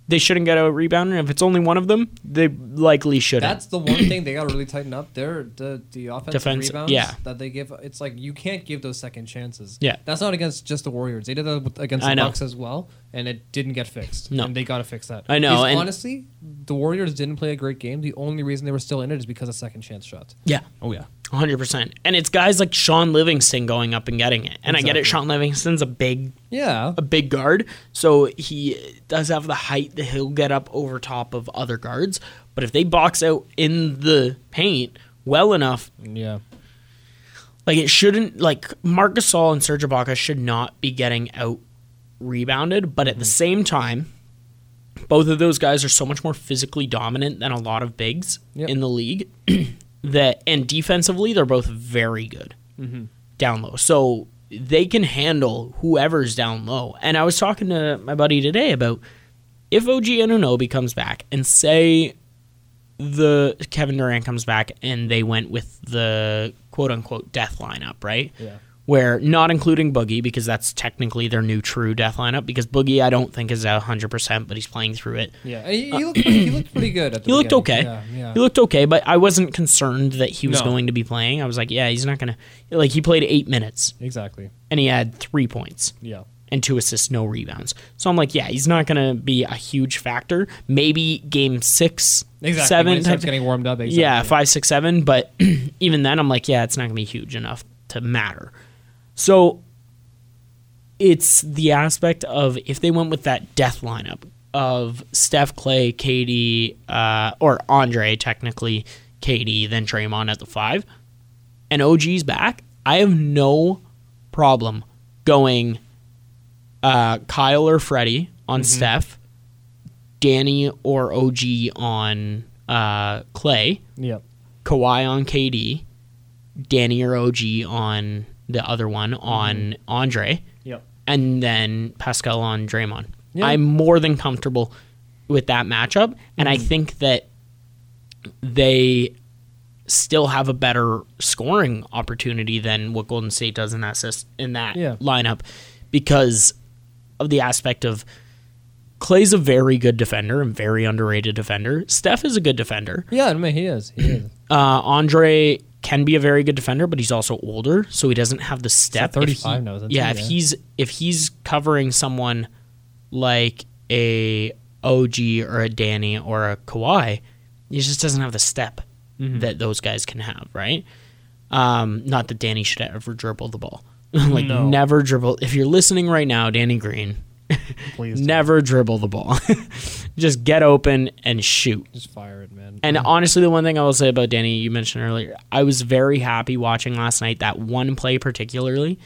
they shouldn't get a rebound, and if it's only one of them, they likely shouldn't. That's the one thing they got to really tighten up. Their the the offensive Defense, rebounds yeah. that they give. It's like you can't give those second chances. Yeah, that's not against just the Warriors. They did that against the Bucks as well, and it didn't get fixed. No, and they got to fix that. I know. And honestly, the Warriors didn't play a great game. The only reason they were still in it is because of second chance shots. Yeah. Oh yeah. one hundred percent. And it's guys like Sean Livingston going up and getting it. And exactly. I get it, Sean Livingston's a big yeah, a big guard, so he does have the height that he'll get up over top of other guards. But if they box out in the paint well enough, yeah, like it shouldn't, like Marc Gasol and Serge Ibaka should not be getting out-rebounded. But at mm-hmm. the same time, both of those guys are so much more physically dominant than a lot of bigs yep. in the league. That and defensively, they're both very good mm-hmm. down low. So they can handle whoever's down low. And I was talking to my buddy today about if O G Anunoby comes back and say the Kevin Durant comes back and they went with the quote-unquote death lineup, right? Yeah. Where not including Boogie because that's technically their new true death lineup because Boogie I don't think is at one hundred percent, but he's playing through it. Yeah, he, he, looked, pretty, he looked pretty good at the He looked beginning. okay. Yeah, yeah. He looked okay, but I wasn't concerned that he was no. going to be playing. I was like, yeah, he's not going to... Like, he played eight minutes. Exactly. And he had three points. Yeah. And two assists, no rebounds. So I'm like, yeah, he's not going to be a huge factor. Maybe game six Exactly. Seven, when it starts getting warmed up. Exactly. Yeah, five, six, seven. But even then, I'm like, yeah, it's not going to be huge enough to matter. So it's the aspect of if they went with that death lineup of Steph, Clay, K D, uh, or Andre, technically, K D, then Draymond at the five, and O G's back, I have no problem going uh, Kyle or Freddie on mm-hmm. Steph, Danny or O G on uh, Clay, yep. Kawhi on K D, Danny or O G on the other one on mm-hmm. Andre, yep. and then Pascal on Draymond. Yeah. I'm more than comfortable with that matchup, and mm-hmm. I think that they still have a better scoring opportunity than what Golden State does in that, in that yeah. lineup because of the aspect of Clay's a very good defender and very underrated defender. Steph is a good defender. Yeah, I mean, he is. He is. uh, Andre can be a very good defender, but he's also older, so he doesn't have the step. thirty-five now, isn't he? Yeah, if he's if he's covering someone like a O G or a Danny or a Kawhi, he just doesn't have the step mm-hmm. that those guys can have, right? Um, not that Danny should ever dribble the ball. like, no. never dribble. If you're listening right now, Danny Green, please never dribble the ball. Just get open and shoot. Just fire it, man. And honestly, the one thing I will say about Danny, you mentioned earlier, I was very happy watching last night, that one play particularly,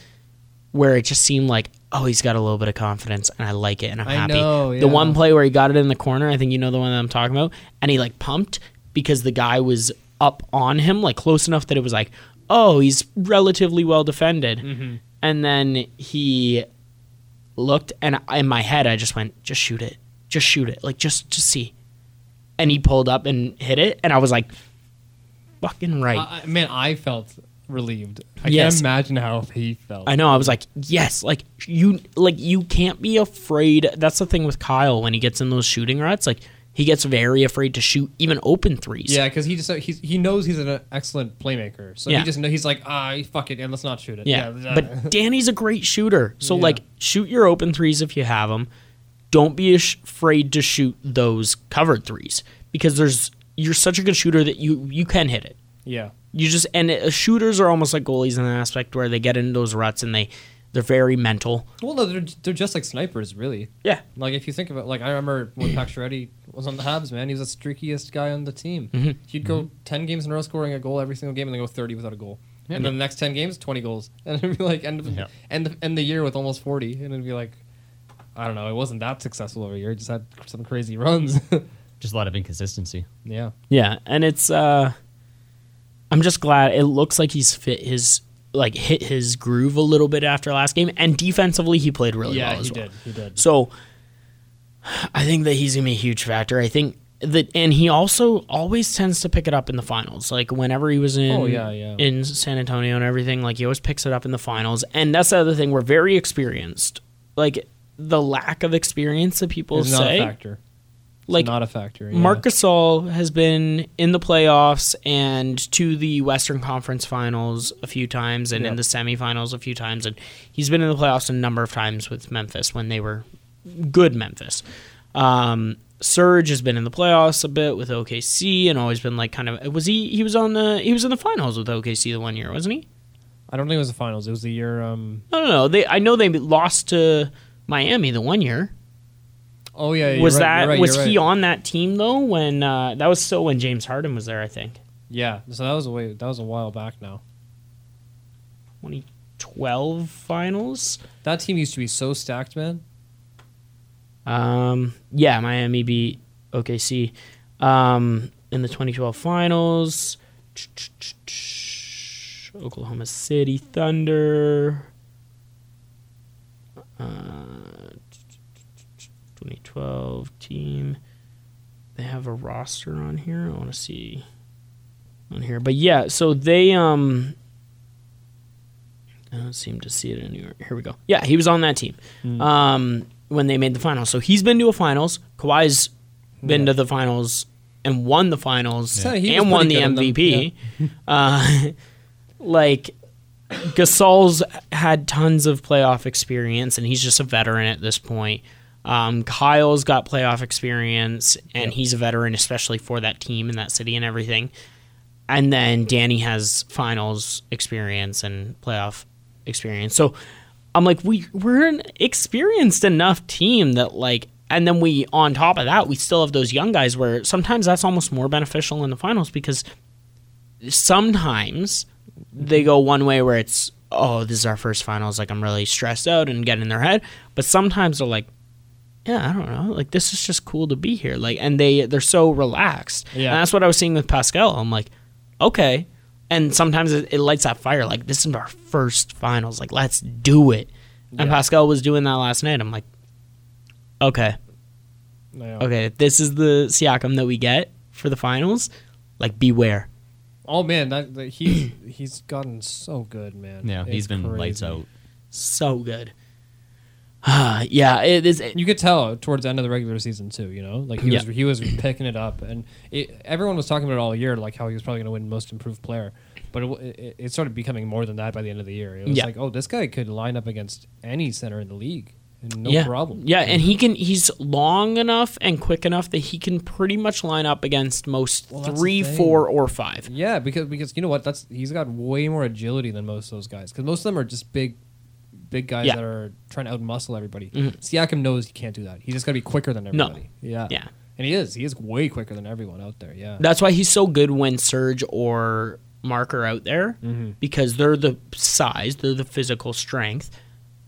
where it just seemed like, oh, he's got a little bit of confidence, and I like it, and I'm I happy. Know, yeah. The one play where he got it in the corner, I think you know the one that I'm talking about, and he, like, pumped because the guy was up on him, like, close enough that it was like, oh, he's relatively well defended. Mm-hmm. And then he looked, and I, in my head, I just went, just shoot it. Just shoot it. Like, just, just see. And he pulled up and hit it, and I was like, fucking right. Uh, man, I felt relieved. I yes. can't imagine how he felt. I know. I was like, yes, like you, like you can't be afraid. That's the thing with Kyle when he gets in those shooting ruts. Like he gets very afraid to shoot even open threes. Yeah, because he just he's, he knows he's an excellent playmaker. So yeah. he just knows he's like, ah, fuck it, and let's not shoot it. Yeah, yeah. But Danny's a great shooter. So yeah. like, shoot your open threes if you have them. Don't be afraid to shoot those covered threes because there's you're such a good shooter that you you can hit it. Yeah. You just and it, shooters are almost like goalies in that aspect where they get into those ruts and they they're very mental. Well, no, they're they're just like snipers, really. Yeah. Like if you think about, like I remember when Pacioretty was on the Habs, man, he was the streakiest guy on the team. Mm-hmm. He'd go mm-hmm. ten games in a row scoring a goal every single game, and then go thirty without a goal, yeah, and yeah. then the next ten games, twenty goals, and it'd be like end yeah. end end the year with almost forty, and it'd be like, I don't know, it wasn't that successful every year. It just had some crazy runs. Just a lot of inconsistency. Yeah. Yeah, and it's. Uh, I'm just glad it looks like he's fit his like hit his groove a little bit after last game, and defensively he played really yeah, well as well. Yeah, he did. He did. So I think that he's gonna be a huge factor. I think that, and he also always tends to pick it up in the finals. Like whenever he was in oh, yeah, yeah. in San Antonio and everything, like he always picks it up in the finals. And that's the other thing. We're very experienced. Like the lack of experience that people it's say. Not a factor. Like not a factor. Yeah. Marc Gasol has been in the playoffs and to the Western Conference Finals a few times and yep. in the semifinals a few times, and he's been in the playoffs a number of times with Memphis when they were good Memphis. Um, Serge has been in the playoffs a bit with O K C and always been like kind of was he he was on the he was in the finals with O K C the one year, wasn't he? I don't think it was the finals. It was the year. Um... No, no, no. They I know they lost to Miami the one year. Oh yeah, was right, that right, was he right. on that team though? When uh, that was still when James Harden was there, I think. Yeah, so that was a way that was a while back now. twenty twelve finals. That team used to be so stacked, man. Um, yeah, Miami beat O K C um, in the twenty twelve finals. Oklahoma City Thunder. Uh. twenty twelve team. They have a roster on here. I want to see on here. But yeah, so they um I don't seem to see it anywhere. Here we go. Yeah, he was on that team. Mm. Um when they made the finals. So he's been to a finals. Kawhi's been yeah. to the finals and won the finals yeah. and won the M V P. Yeah. uh like Gasol's had tons of playoff experience and he's just a veteran at this point. Um, Kyle's got playoff experience, and yep. he's a veteran, especially for that team and that city and everything. And then Danny has finals experience and playoff experience. So I'm like, we, we're an experienced enough team that, like, and then we, on top of that, we still have those young guys where sometimes that's almost more beneficial in the finals because sometimes they go one way where it's, oh, this is our first finals, like, I'm really stressed out and get in their head. But sometimes they're like, yeah, I don't know. Like, this is just cool to be here. Like, and they, they're so relaxed. Yeah. And that's what I was seeing with Pascal. I'm like, okay. And sometimes it, it lights that fire. Like, this is our first finals. Like, let's do it. And yeah. Pascal was doing that last night. I'm like, okay. Yeah. Okay, if this is the Siakam that we get for the finals, like, beware. Oh, man. That, that he's, he's gotten so good, man. Yeah, it's he's been crazy. Lights out. So good. Uh, yeah, it is. It, you could tell towards the end of the regular season too. You know, like he yeah. was he was picking it up, and it, everyone was talking about it all year, like how he was probably going to win Most Improved Player. But it, it, it started becoming more than that by the end of the year. It was yeah. like, oh, this guy could line up against any center in the league, and no yeah. problem. Yeah, and he can. He's long enough and quick enough that he can pretty much line up against most well, three, four, or five. Yeah, because because you know what? That's he's got way more agility than most of those guys. Because most of them are just big. Big guys yeah. that are trying to outmuscle everybody. Mm-hmm. Siakam knows he can't do that. He's just got to be quicker than everybody. No. Yeah. Yeah. And he is. He is way quicker than everyone out there. Yeah. That's why he's so good when Serge or Mark are out there mm-hmm. because they're the size, they're the physical strength,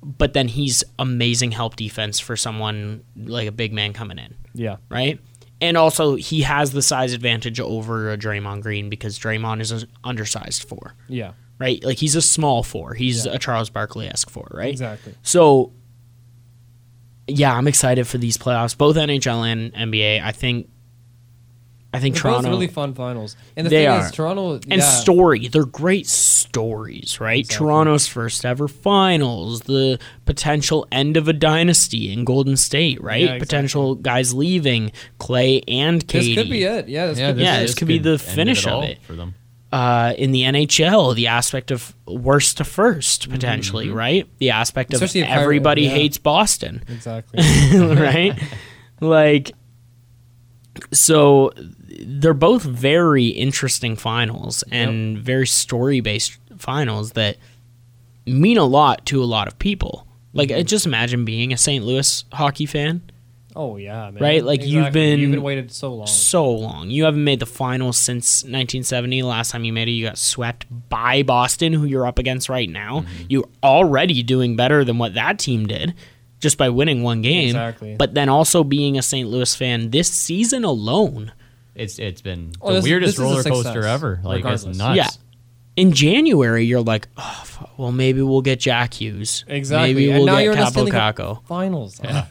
but then he's amazing help defense for someone like a big man coming in. Yeah. Right? And also, he has the size advantage over a Draymond Green because Draymond is an undersized four. Yeah. Right? Like, he's a small four. He's yeah. a Charles Barkley-esque four, right? Exactly. So, yeah, I'm excited for these playoffs, both N H L and N B A. I think I think they're Toronto... They're really fun finals. And the they thing are. is, Toronto... Yeah. And story. They're great stories, right? Exactly. Toronto's first ever finals, the potential end of a dynasty in Golden State, right? Yeah, exactly. Potential guys leaving, Clay and Katie. This could be it. Yeah, this yeah, could, yeah, this this could be the finish of it. For them. Uh, in the N H L, the aspect of worst to first, potentially, mm-hmm. right? The aspect Especially of everybody pirate, yeah. hates Boston. Exactly. Right? Like, so they're both very interesting finals and yep. very story-based finals that mean a lot to a lot of people. Like, mm-hmm. just imagine being a Saint Louis hockey fan. Oh, yeah, man. Right? Like, exactly. you've been... You've been waited so long. So long. You haven't made the finals since nineteen seventy. Last time you made it, you got swept by Boston, who you're up against right now. Mm-hmm. You're already doing better than what that team did just by winning one game. Exactly. But then also being a Saint Louis fan this season alone. It's It's been oh, the this, weirdest this roller coaster ever. Like, regardless. It's nuts. Yeah. In January, you're like, oh, well, maybe we'll get Jack Hughes. Exactly. Maybe we'll and get Capocaccio. Finals. Yeah.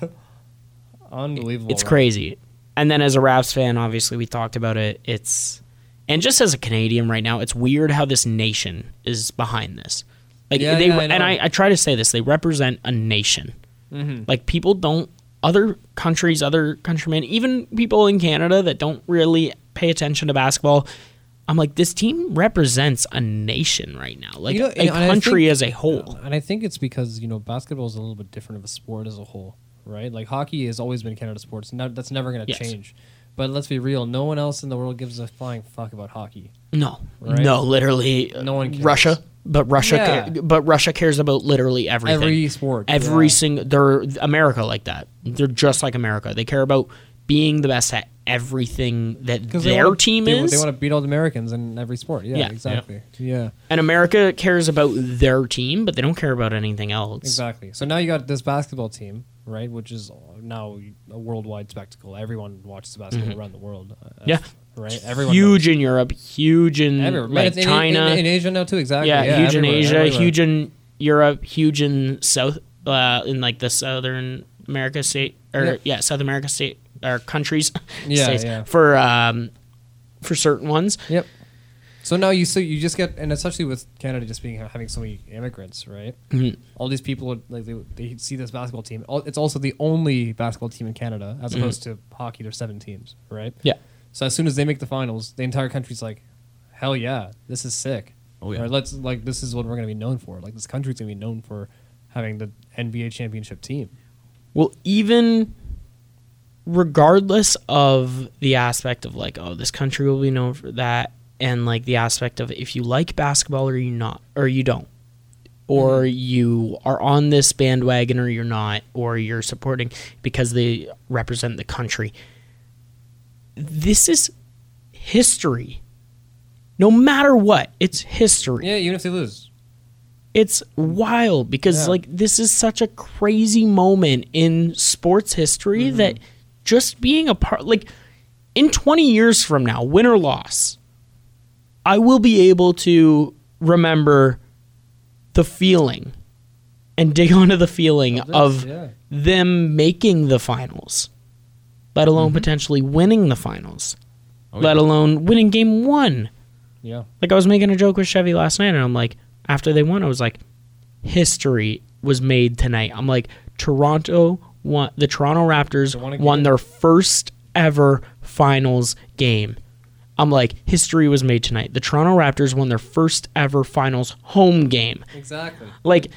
Unbelievable. It's crazy. And then as a Raps fan, obviously, we talked about it. It's and just as a Canadian right now, it's weird how this nation is behind this. Like yeah, they yeah, I know. and I, I try to say this, they represent a nation. Mm-hmm. Like people don't other countries, other countrymen, even people in Canada that don't really pay attention to basketball. I'm like, this team represents a nation right now, like you know, a country think, as a whole. And I think it's because, you know, basketball is a little bit different of a sport as a whole. Right, like hockey has always been Canada sports. No, that's never going to yes. change. But let's be real, no one else in the world gives a flying fuck about hockey. No, right? no, literally, no one. Cares. Russia, but Russia, yeah. ca- but Russia cares about literally everything. Every sport, every yeah. single. They're America like that. They're just like America. They care about being the best at everything that their they wanna, team they, is. They want to beat all the Americans in every sport. Yeah, yeah. exactly. Yeah. yeah. And America cares about their team, but they don't care about anything else. Exactly. So now you got this basketball team. Right, which is now a worldwide spectacle. Everyone watches basketball mm-hmm. around the world. Uh, yeah, right. Everyone huge knows. in Europe, huge in like, China, in, in, in Asia now too. Exactly. Yeah, yeah huge in Asia, everywhere. huge in Europe, huge in South, uh, in like the Southern America state or yeah, yeah South America state or countries. Yeah, states, yeah. For um, for certain ones. Yep. So now you so you just get and especially with Canada just being having so many immigrants, right? Mm-hmm. All these people like they, they see this basketball team. It's also the only basketball team in Canada as mm-hmm. opposed to hockey. There's seven teams, right? Yeah. So as soon as they make the finals, the entire country's like, "Hell yeah, this is sick!" Oh yeah. Or let's like this is what we're gonna be known for. Like this country's gonna be known for having the N B A championship team. will even, regardless of the aspect of like, oh, this country will be known for that, and like the aspect of if you like basketball or you not, or you don't, or mm-hmm. you are on this bandwagon or you're not, or you're supporting because they represent the country. This is history. No matter what, it's history. Yeah, even if they lose. It's wild because yeah. like this is such a crazy moment in sports history mm-hmm. that just being a part, like in twenty years from now, win or loss, I will be able to remember the feeling and dig onto the feeling this, of yeah. them making the finals, let alone mm-hmm. potentially winning the finals, oh, let yeah. alone winning game one. Yeah. Like I was making a joke with Chevy last night and I'm like, after they won, I was like, history was made tonight. I'm like, Toronto won, the Toronto Raptors won their first ever finals game. I'm like, history was made tonight. The Toronto Raptors won their first ever finals home game. Exactly. Like,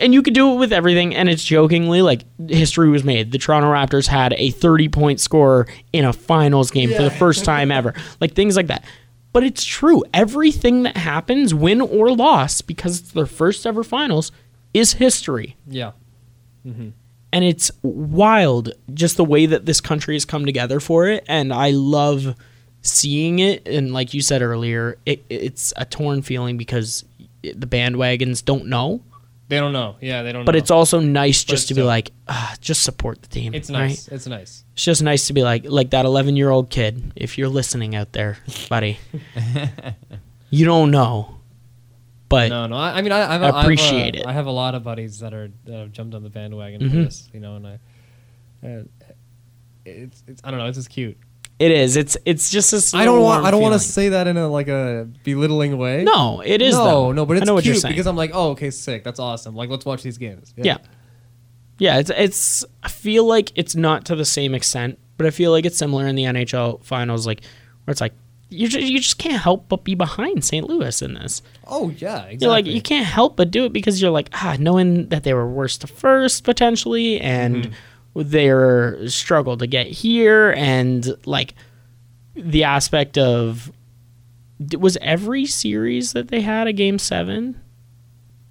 and you could do it with everything, and it's jokingly, like, history was made. The Toronto Raptors had a thirty-point scorer in a finals game yeah. for the first time ever. Like, things like that. But it's true. Everything that happens, win or loss, because it's their first ever finals, is history. Yeah. Mm-hmm. And it's wild just the way that this country has come together for it. And I love seeing it. And like you said earlier, it, it's a torn feeling because the bandwagons don't know. They don't know. Yeah, they don't but know. But it's also nice just to be dope. like, ah, just support the team. It's nice. Right? It's nice. It's just nice to be like like that eleven-year-old kid, if you're listening out there, buddy. You don't know, but no, no. I, I mean, I, I've, I appreciate I've, uh, it. I have a lot of buddies that are that have jumped on the bandwagon mm-hmm. for this, you know, and I, uh, it's it's I don't know, it's just cute. It is. It's it's just this. I don't want. I don't want to say that in a like a belittling way. No, it is. No, though. no, but it's cute because I'm like, oh, okay, sick. That's awesome. Like, let's watch these games. Yeah. yeah. Yeah, it's it's. I feel like it's not to the same extent, but I feel like it's similar in the N H L finals, like where it's like you just, you just can't help but be behind Saint Louis in this. Oh yeah, exactly. You're like you can't help but do it because you're like ah, knowing that they were worst to first potentially, and mm-hmm. their struggle to get here, and like the aspect of was every series that they had a game seven,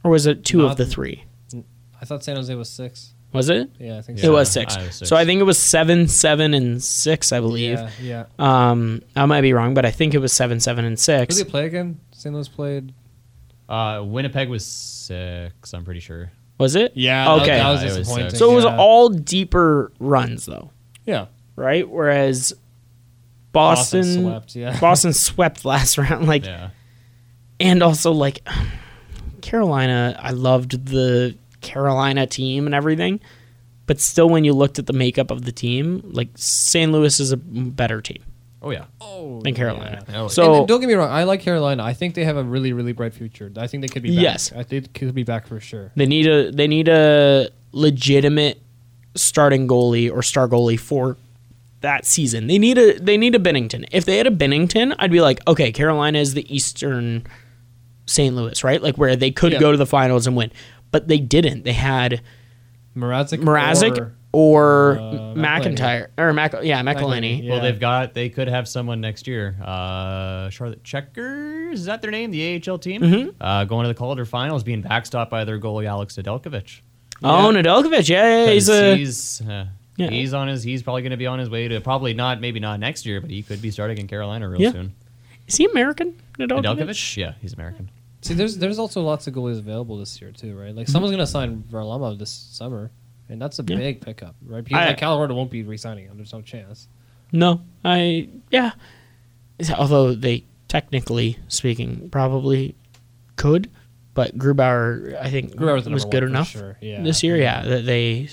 or was it two not of the three? I thought San Jose was six. Was it? Yeah, I think so. It was six. I was six. So I think it was seven, seven, and six, I believe. Yeah, yeah. Um, I might be wrong, but I think it was seven, seven, and six. Did they play again? Saint Louis played? Uh, Winnipeg was six, I'm pretty sure. Was it? Yeah. Okay. That was, that was disappointing. It was so it was yeah. all deeper runs, though. Yeah. Right? Whereas Boston, Boston swept, yeah. Boston swept last round. Like, yeah. And also, like, Carolina, I loved the Carolina team and everything, but still when you looked at the makeup of the team, like Saint Louis is a better team oh yeah oh, than Carolina yeah. so and don't get me wrong, I like Carolina. I think they have a really really bright future. I think they could be back. Yes, I think they could be back for sure. They need a they need a legitimate starting goalie or star goalie for that season. They need a they need a Binnington. If they had a Binnington, I'd be like, okay, Carolina is the Eastern Saint Louis, right? Like where they could yeah. go to the finals and win. But they didn't. They had Mrazek, Mrazek or, or uh, McIntyre or Mac. Yeah, McElhinney. Yeah. Well, they've got. They could have someone next year. Uh, Charlotte Checkers, is that their name? The A H L team mm-hmm. uh, going to the Calder Finals, being backstopped by their goalie Alex Nedeljkovic. Yeah. Oh, Nedeljkovic. Yeah, he's a. He's, uh, yeah. he's on his. He's probably going to be on his way to probably not. Maybe not next year, but he could be starting in Carolina real yeah. soon. Is he American? Nedeljkovic. Nedeljkovic? Yeah, he's American. See, there's there's also lots of goalies available this year too, right? Like someone's gonna sign Varlamov this summer, and that's a yeah. big pickup, right? Because I, like, Colorado won't be re-signing him. There's no chance. No, I yeah. Although they technically speaking probably could, but Grubauer I think Grubauer was good enough sure. yeah. this year. Yeah, that they.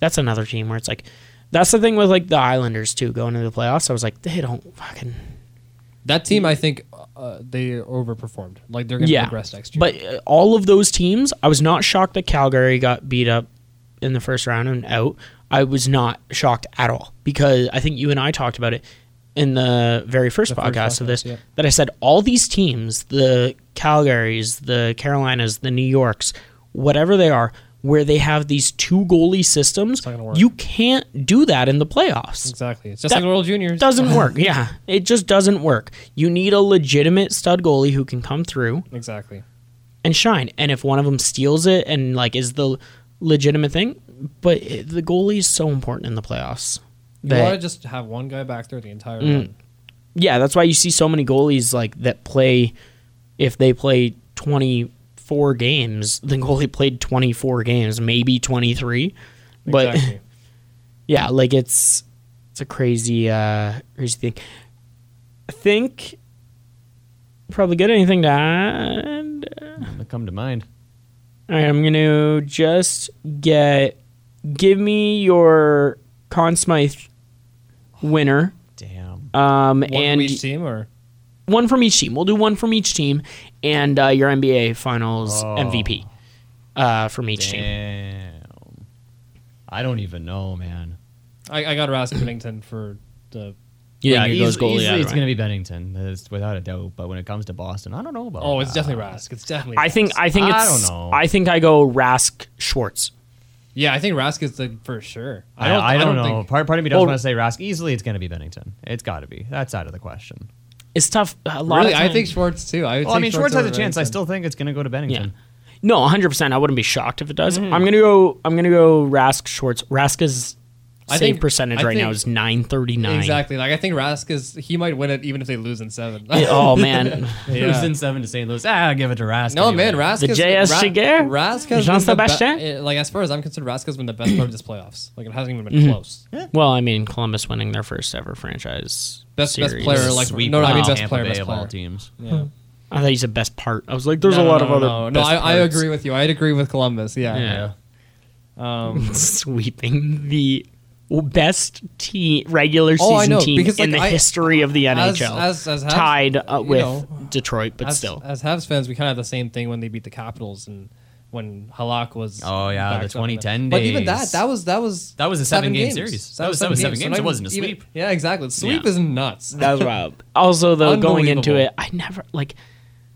That's another team where it's like, that's the thing with like the Islanders too going into the playoffs. I was like, they don't fucking. That team, I think, uh, they overperformed. Like, they're going to yeah, progress next year. But uh, all of those teams, I was not shocked that Calgary got beat up in the first round and out. I was not shocked at all because I think you and I talked about it in the very first the podcast first of this, yeah. that I said all these teams, the Calgarys, the Carolinas, the New Yorks, whatever they are, where they have these two goalie systems. It's not gonna work. You can't do that in the playoffs. Exactly. It's just that like World Juniors. Doesn't work. Yeah. It just doesn't work. You need a legitimate stud goalie who can come through. Exactly. And shine. And if one of them steals it and like is the legitimate thing, but it, the goalie is so important in the playoffs. You want to just have one guy back there the entire mm, run. Yeah, that's why you see so many goalies like that play, if they play twenty-four games, the goalie played twenty-four games, maybe twenty-three. But exactly. Yeah, like it's it's a crazy uh, crazy thing. I think probably good. Anything to add? Nothing to come to mind. All right, I'm going to just get... Give me your Conn Smythe winner. Damn. Um, one and from each team? Or? One from each team. We'll do one from each team. And uh, your N B A Finals oh. M V P uh, from each Damn. team. I don't even know, man. I, I got Rask Binnington for the... Yeah, easy, goes goalie, easily yeah, it's right. going to be Binnington, without a doubt. But when it comes to Boston, I don't know about Oh, it's that. definitely Rask. It's definitely I Rask. think I think I it's, don't know. I think I go Rask Schwartz. Yeah, I think Rask is the for sure. I don't, I, I don't, I don't know. Think, part, part of me doesn't well, want to say Rask. Easily, it's going to be Binnington. It's got to be. That's out of the question. It's tough. A lot really, of I think Schwartz, too. I, would well, I mean, Schwartz has a chance. Binnington. I still think it's going to go to Binnington. Yeah. No, one hundred percent. I wouldn't be shocked if it does. Mm. I'm going to go I'm gonna go Rask Schwartz. Rask is... Save I think, percentage I right think, now is nine thirty-nine. Exactly. Like I think Rask is, he might win it even if they lose in seven. Oh, man. Yeah. Lose in seven to Saint Louis. Ah, I'll give it to Rask. No, anyway. man. Rask the is... The J S Chiguer? Rask has Jean-Sébastien? Be- like, as far as I'm concerned, Rask has been the best part of this playoffs. Like, it hasn't even been mm-hmm. close. Yeah. Well, I mean, Columbus winning their first ever franchise Best series. Best player. Like, Sweet. No, no, I mean best Tampa player, Bay best of player. all teams. Yeah. I thought you said best part. I was like, there's no, a lot no, of no, other... No, no I, I agree with you. I'd agree with Columbus. Yeah. Yeah. Um, sweeping the... Best team regular season oh, know, team because, like, in the I, history of the N H L, as, as, as Habs, tied uh, with know, Detroit, but as, still. As Habs fans, we kind of have the same thing when they beat the Capitals and when Halak was. Oh yeah, the twenty ten days. But even that, that was that was that was a seven, seven game games. series. That, that was seven, seven games. games. So it wasn't a sweep. Even, yeah, exactly. The sweep yeah. is nuts. That's wild. Also, though, going into it, I never like.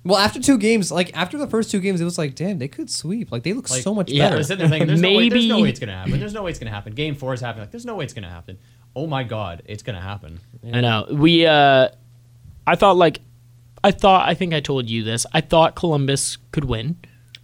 Well, after two games, like after the first two games, it was like, damn, they could sweep. Like they look like, so much yeah, better. I was sitting there thinking, there's, Maybe. No way, there's no way it's gonna happen. There's no way it's gonna happen. Game four is happening. Like, there's no way it's gonna happen. Oh my god, it's gonna happen. Yeah. I know. We, uh, I thought like, I thought I think I told you this. I thought Columbus could win.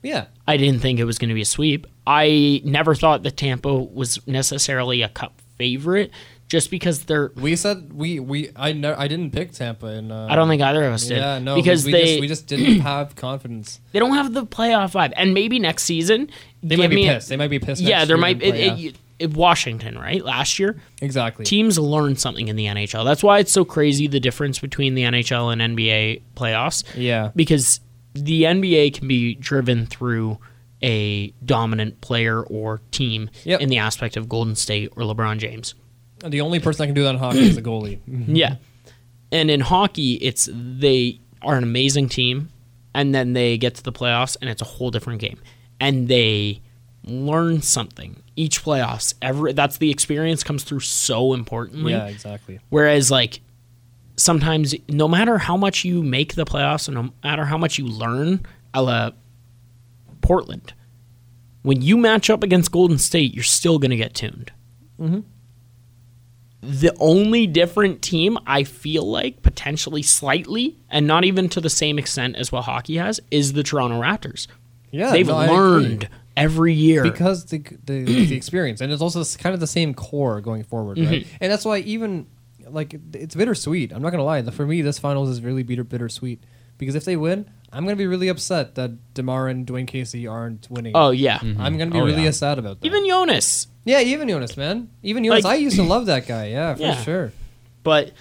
Yeah. I didn't think it was gonna be a sweep. I never thought that Tampa was necessarily a cup favorite. Just because they're, we said we we I never, I didn't pick Tampa and uh, I don't think either of us did. Yeah, no, because we, we they just, we just didn't have confidence. They don't have the playoff vibe, and maybe next season they might be pissed. A, they might be pissed. Yeah, there might. It, it, it, it, Washington, right? Last year, exactly. Teams learn something in the N H L. That's why it's so crazy the difference between the N H L and N B A playoffs. Yeah, because the N B A can be driven through a dominant player or team yep. in the aspect of Golden State or LeBron James. The only person that can do that in hockey is a goalie. Yeah. And in hockey, it's they are an amazing team, and then they get to the playoffs, and it's a whole different game. And they learn something. Each playoffs, every that's the experience comes through so importantly. Yeah, exactly. Whereas, like, sometimes, no matter how much you make the playoffs, and no matter how much you learn, a la Portland, when you match up against Golden State, you're still going to get tuned. Mm-hmm. The only different team I feel like, potentially slightly, and not even to the same extent as what hockey has, is the Toronto Raptors. Yeah, They've no, learned every year. Because the the, the experience. And it's also kind of the same core going forward, mm-hmm. right? And that's why even, like, it's bittersweet. I'm not going to lie. For me, this finals is really bitter, bittersweet. Because if they win, I'm going to be really upset that DeMar and Dwayne Casey aren't winning. Oh, yeah. Mm-hmm. I'm going to be oh, really yeah. sad about that. Even Jonas. Yeah, even Jonas, man. Even Jonas. Like, I used to love that guy. Yeah, for yeah. sure. But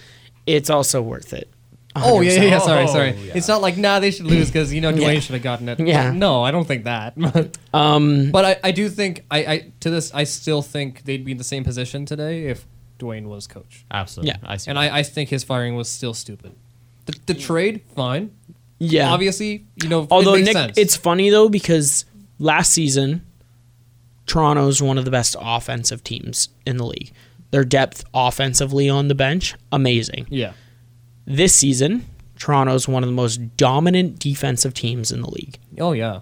it's also worth it. one hundred percent. Oh, yeah, yeah, yeah. Sorry, sorry. Oh, yeah. It's not like, nah, they should lose because, you know, Dwayne yeah. should have gotten it. Yeah. No, I don't think that. um, But I, I do think, I, I to this, I still think they'd be in the same position today if Dwayne was coach. Absolutely. Yeah. I see and I, I think his firing was still stupid. The, the trade, fine. Yeah. Obviously, you know, although, it makes Nick, sense. It's funny, though, because last season... Toronto's one of the best offensive teams in the league. Their depth offensively on the bench, amazing. Yeah. This season, Toronto's one of the most dominant defensive teams in the league. Oh, yeah.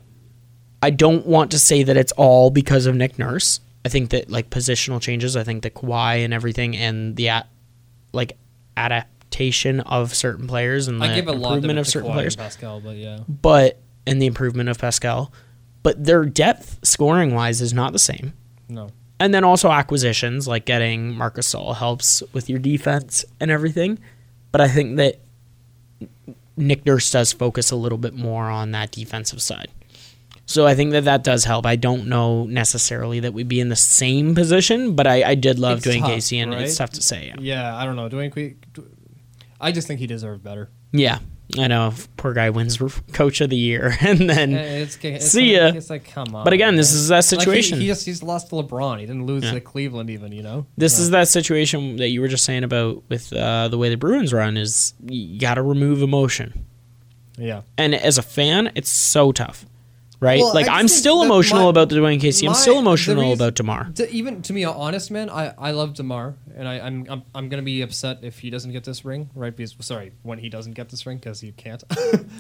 I don't want to say that it's all because of Nick Nurse. I think that, like, positional changes, I think that Kawhi and everything and the, at, like, adaptation of certain players and I the give a improvement lot of, of certain Kawhi players. Pascal, but, yeah. But, and the improvement of Pascal. But their depth, scoring-wise, is not the same. No. And then also acquisitions, like getting Marc Gasol helps with your defense and everything. But I think that Nick Nurse does focus a little bit more on that defensive side. So I think that that does help. I don't know necessarily that we'd be in the same position, but I, I did love it's Dwayne tough, Casey, and right? It's tough to say. Yeah, yeah I don't know. Dwayne, Qu- I just think he deserved better. Yeah, I know. Poor guy wins Coach of the Year, and then it's, it's, see ya. Like, it's like, come on. But again, man. This is that situation. Like he, he just he's lost to LeBron. He didn't lose yeah. to Cleveland even, you know? This yeah. is that situation that you were just saying about with uh, the way the Bruins run is you got to remove emotion. Yeah. And as a fan, it's so tough. Right? Well, like, I'm still emotional my, about the Dwayne Casey. I'm my, still emotional reason, about DeMar. To, even to me, honest man, I, I love DeMar, and I, I'm I'm I'm gonna be upset if he doesn't get this ring, right? Because sorry, when he doesn't get this ring, because you can't.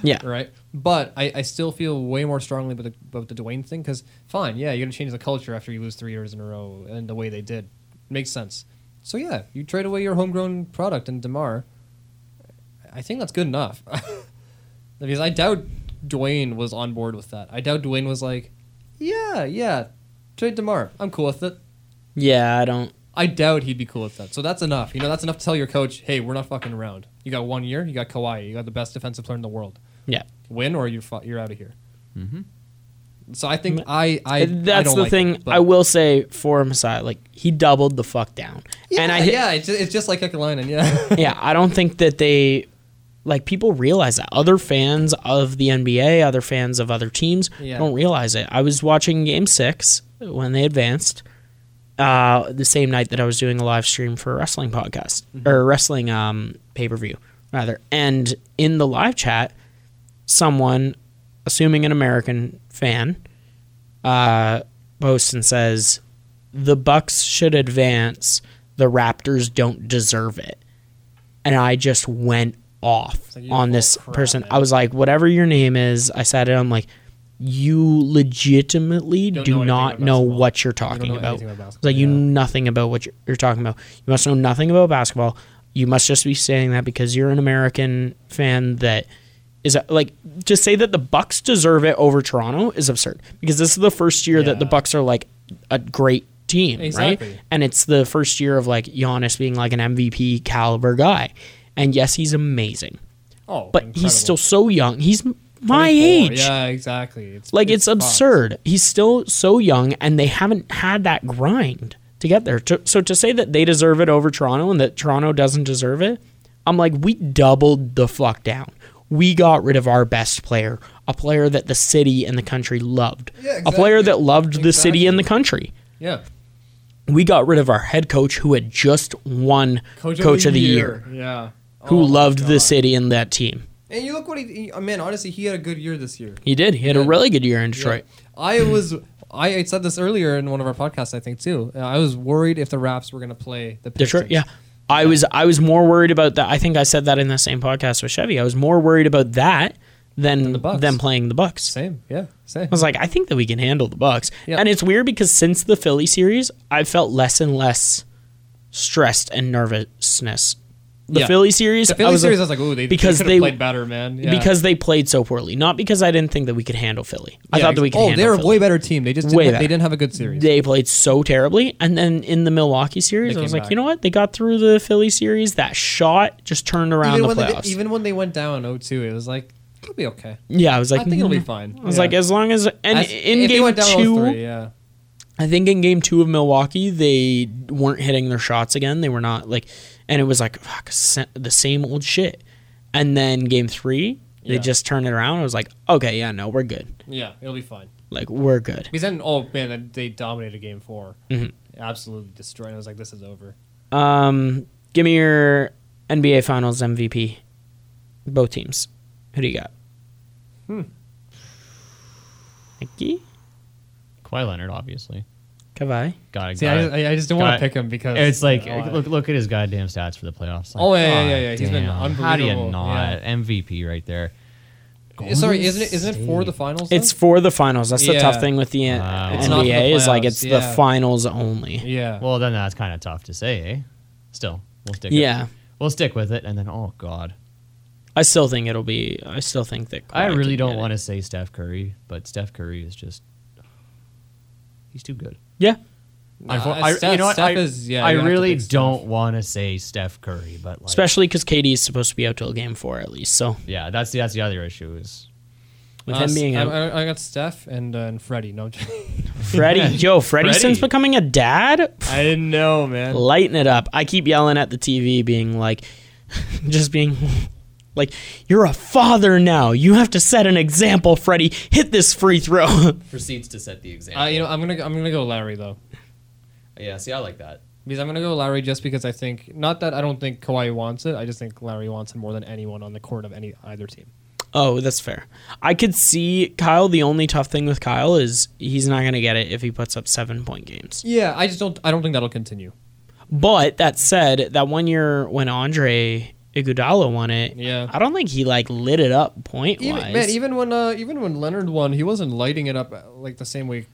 yeah. Right. But I, I still feel way more strongly about the, about the Dwayne thing, because fine, yeah, you're gonna change the culture after you lose three years in a row, and the way they did makes sense. So yeah, you trade away your homegrown product in DeMar. I think that's good enough, because I doubt Dwayne was on board with that. I doubt Dwayne was like, yeah, yeah, trade DeMar. I'm cool with it. Yeah, I don't. I doubt he'd be cool with that. So that's enough. You know, that's enough to tell your coach, hey, we're not fucking around. You got one year, you got Kawhi, you got the best defensive player in the world. Yeah. Win or you're, you're out of here. Mm-hmm. So I think I, I that's I the like thing it, I will say for Masai, like he doubled the fuck down. Yeah, and I, yeah, it's just, it's just like Kekalainen, yeah. yeah, I don't think that they... Like, people realize that. Other fans of the N B A, other fans of other teams yeah. don't realize it. I was watching Game six when they advanced uh, the same night that I was doing a live stream for a wrestling podcast, mm-hmm. or wrestling um, pay-per-view, rather. And in the live chat, someone, assuming an American fan, uh, posts and says, the Bucks should advance, the Raptors don't deserve it. And I just went off like on this crap, person. Man. I was like, whatever your name is, I said it, I'm like, you legitimately don't do know not know what you're talking you about. about it's like, yeah. you know nothing about what you're, you're talking about. You must know nothing about basketball. You must just be saying that because you're an American fan that is, a, like, to say that the Bucks deserve it over Toronto is absurd, because this is the first year yeah. that the Bucks are, like, a great team, exactly. right? And it's the first year of, like, Giannis being, like, an M V P caliber guy. And yes, he's amazing. Oh, but incredible. He's still so young. He's my age. Yeah, exactly. It's, like, it's, it's absurd. He's still so young, and they haven't had that grind to get there. To, so to say that they deserve it over Toronto and that Toronto doesn't deserve it, I'm like, we doubled the fuck down. We got rid of our best player, a player that the city and the country loved, yeah, exactly. a player that loved exactly. the city and the country. Yeah. We got rid of our head coach who had just won Coach, coach of the, of the Year. year. Yeah. Who oh loved the city and that team. And you look what he, he... Man, honestly, he had a good year this year. He did. He had yeah. a really good year in Detroit. Yeah. I was... I said this earlier in one of our podcasts, I think, too. I was worried if the Raps were going to play the Pistons. Detroit, yeah. I yeah. was I was more worried about that. I think I said that in the same podcast with Chevy. I was more worried about that than the them playing the Bucks. Same, yeah. Same. I was like, I think that we can handle the Bucks. Yeah. And it's weird because since the Philly series, I felt less and less stressed and nervousness. The yeah. Philly series, the Philly I was, series, I was like, "Ooh, they, they could have played better, man." Yeah. Because they played so poorly, not because I didn't think that we could handle Philly. I yeah, thought that we could. Oh, handle they're Philly. a way better team. They just didn't, like, they didn't have a good series. They played so terribly, and then in the Milwaukee series, they I was like, back. "You know what? They got through the Philly series. That shot just turned around even the when playoffs. They did, even when they went down oh two, it was like it'll be okay." Yeah, I was like, "I think mm-hmm. it'll be fine." I was yeah. like, "As long as and as, in game two, yeah." I think in game two of Milwaukee, they weren't hitting their shots again. They were not like, and it was like, fuck, the same old shit. And then game three, they yeah. just turned it around. I was like, okay, yeah, no, we're good. Yeah, it'll be fine. Like, we're good. Because then, oh man, they dominated game four. Mm-hmm. Absolutely destroyed. I was like, this is over. Um, give me your N B A Finals M V P. Both teams. Who do you got? Hmm. Nikki? Kawhi Leonard, obviously. Kawhi? Got it. I, I just don't want to pick him because it's like oh, look look at his goddamn stats for the playoffs. Like, oh yeah, yeah, yeah. yeah. He's been unbelievable. How do you not yeah. M V P right there? Golden Sorry, State. isn't it? Isn't it for the finals? Though? It's for the finals. That's yeah. the tough thing with the N- wow. it's N B A not the playoffs, is like it's yeah. the finals only. Yeah. Well, then that's kind of tough to say, eh? Still, we'll stick. Yeah, it. we'll stick with it, and then oh god, I still think it'll be. I still think that. Kawhi I really don't want to say Steph Curry, but Steph Curry is just he's too good. Yeah. Nah, I, Steph, you know what? I, is, yeah, I really don't want to say Steph Curry, but like, especially because K D is supposed to be out till game four at least. So yeah, that's the that's the other issue is with uh, him being out. I, I got Steph and uh, and Freddie. No, Freddie, yo, Freddie, Freddie since becoming a dad. I didn't know, man. Lighten it up! I keep yelling at the T V, being like, just being like, you're a father now. You have to set an example, Freddie. Hit this free throw. Proceeds to set the example. Uh, you know, I'm gonna I'm gonna go Larry though. Yeah, see, I like that. Because I'm going to go Larry just because I think, not that I don't think Kawhi wants it, I just think Larry wants it more than anyone on the court of any either team. Oh, that's fair. I could see Kyle, the only tough thing with Kyle is he's not going to get it if he puts up seven-point games. Yeah, I just don't, I don't think that'll continue. But that said, that one year when Andre Iguodala won it, yeah. I don't think he like lit it up point-wise. Even, man, even when, uh, even when Leonard won, he wasn't lighting it up like the same way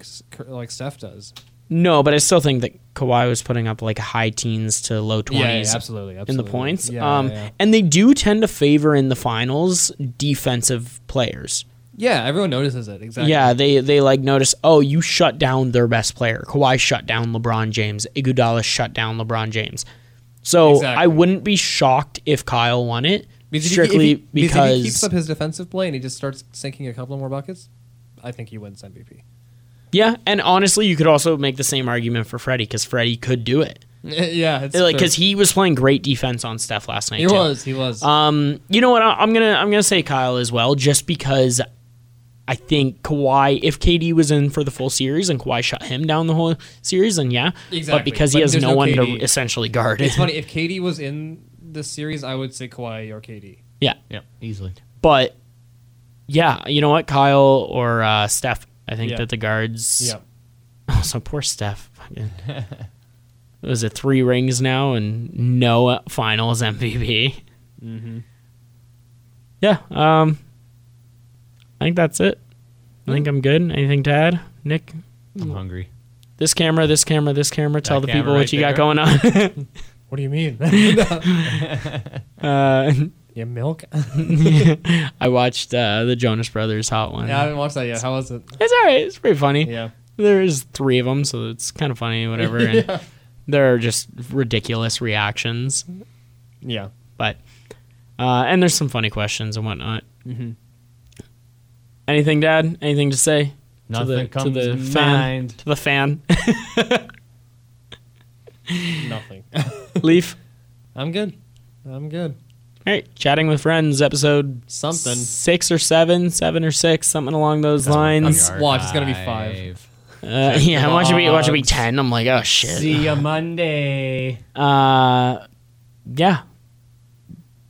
like Steph does. No, but I still think that Kawhi was putting up like high teens to low twenties yeah, yeah, absolutely, absolutely. in the points. Yeah, um, yeah, yeah. And they do tend to favor in the finals defensive players. Yeah, everyone notices it. Exactly. Yeah, they, they like notice, oh, you shut down their best player. Kawhi shut down LeBron James. Iguodala shut down LeBron James. So exactly. I wouldn't be shocked if Kyle won it because strictly if he, because... If he keeps up his defensive play and he just starts sinking a couple more buckets, I think he wins M V P. Yeah, and honestly, you could also make the same argument for Freddie because Freddie could do it. yeah, it's like because he was playing great defense on Steph last night. He too. was, he was. Um, you know what? I'm gonna, I'm gonna say Kyle as well, just because I think Kawhi, if K D was in for the full series and Kawhi shut him down the whole series, then yeah, exactly. But because but he has no, no one K D to essentially guard. It's funny if K D was in this series, I would say Kawhi or K D. Yeah, yeah, easily. But yeah, you know what, Kyle or uh, Steph. I think yeah. that the guards... Yeah. Oh, so poor Steph. Was it three rings now and no finals M V P? Mm-hmm. Yeah. Um, I think that's it. I think I'm good. Anything to add, Nick? I'm hungry. This camera, this camera, this camera. Tell that the people right what you there. got going on. What do you mean? uh, Your milk? I watched uh, the Jonas Brothers Hot One. Yeah, I haven't watched that yet. How was it? It's all right. It's pretty funny. Yeah. There's three of them, so it's kind of funny, whatever. yeah. And there are just ridiculous reactions. Yeah. But, uh, and there's some funny questions and whatnot. Mm-hmm. Anything, Dad? Anything to say? Nothing to the, comes to the to fan. To the fan. Nothing. Leaf? I'm good. I'm good. All right, Chatting with Friends, episode something six or seven, seven or six, something along those That's lines. Watch, it's gonna be five. Uh, yeah, watch it be watch it be ten. I'm like, oh shit. See you Monday. Uh, yeah.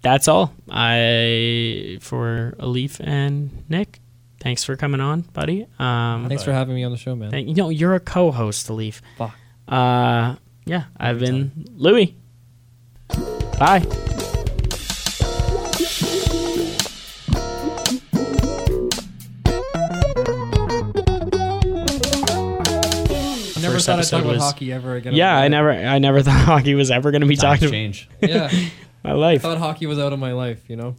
That's all. I for Alif and Nick. Thanks for coming on, buddy. Um, thanks for having me on the show, man. Thank, you know, you're a co-host, Alif. Fuck. Uh, yeah, I've been Louis. Bye. Never thought I'd talk about hockey ever again. Yeah, I never, I never thought hockey was ever going to be talked about. Yeah, my life. I thought hockey was out of my life, you know.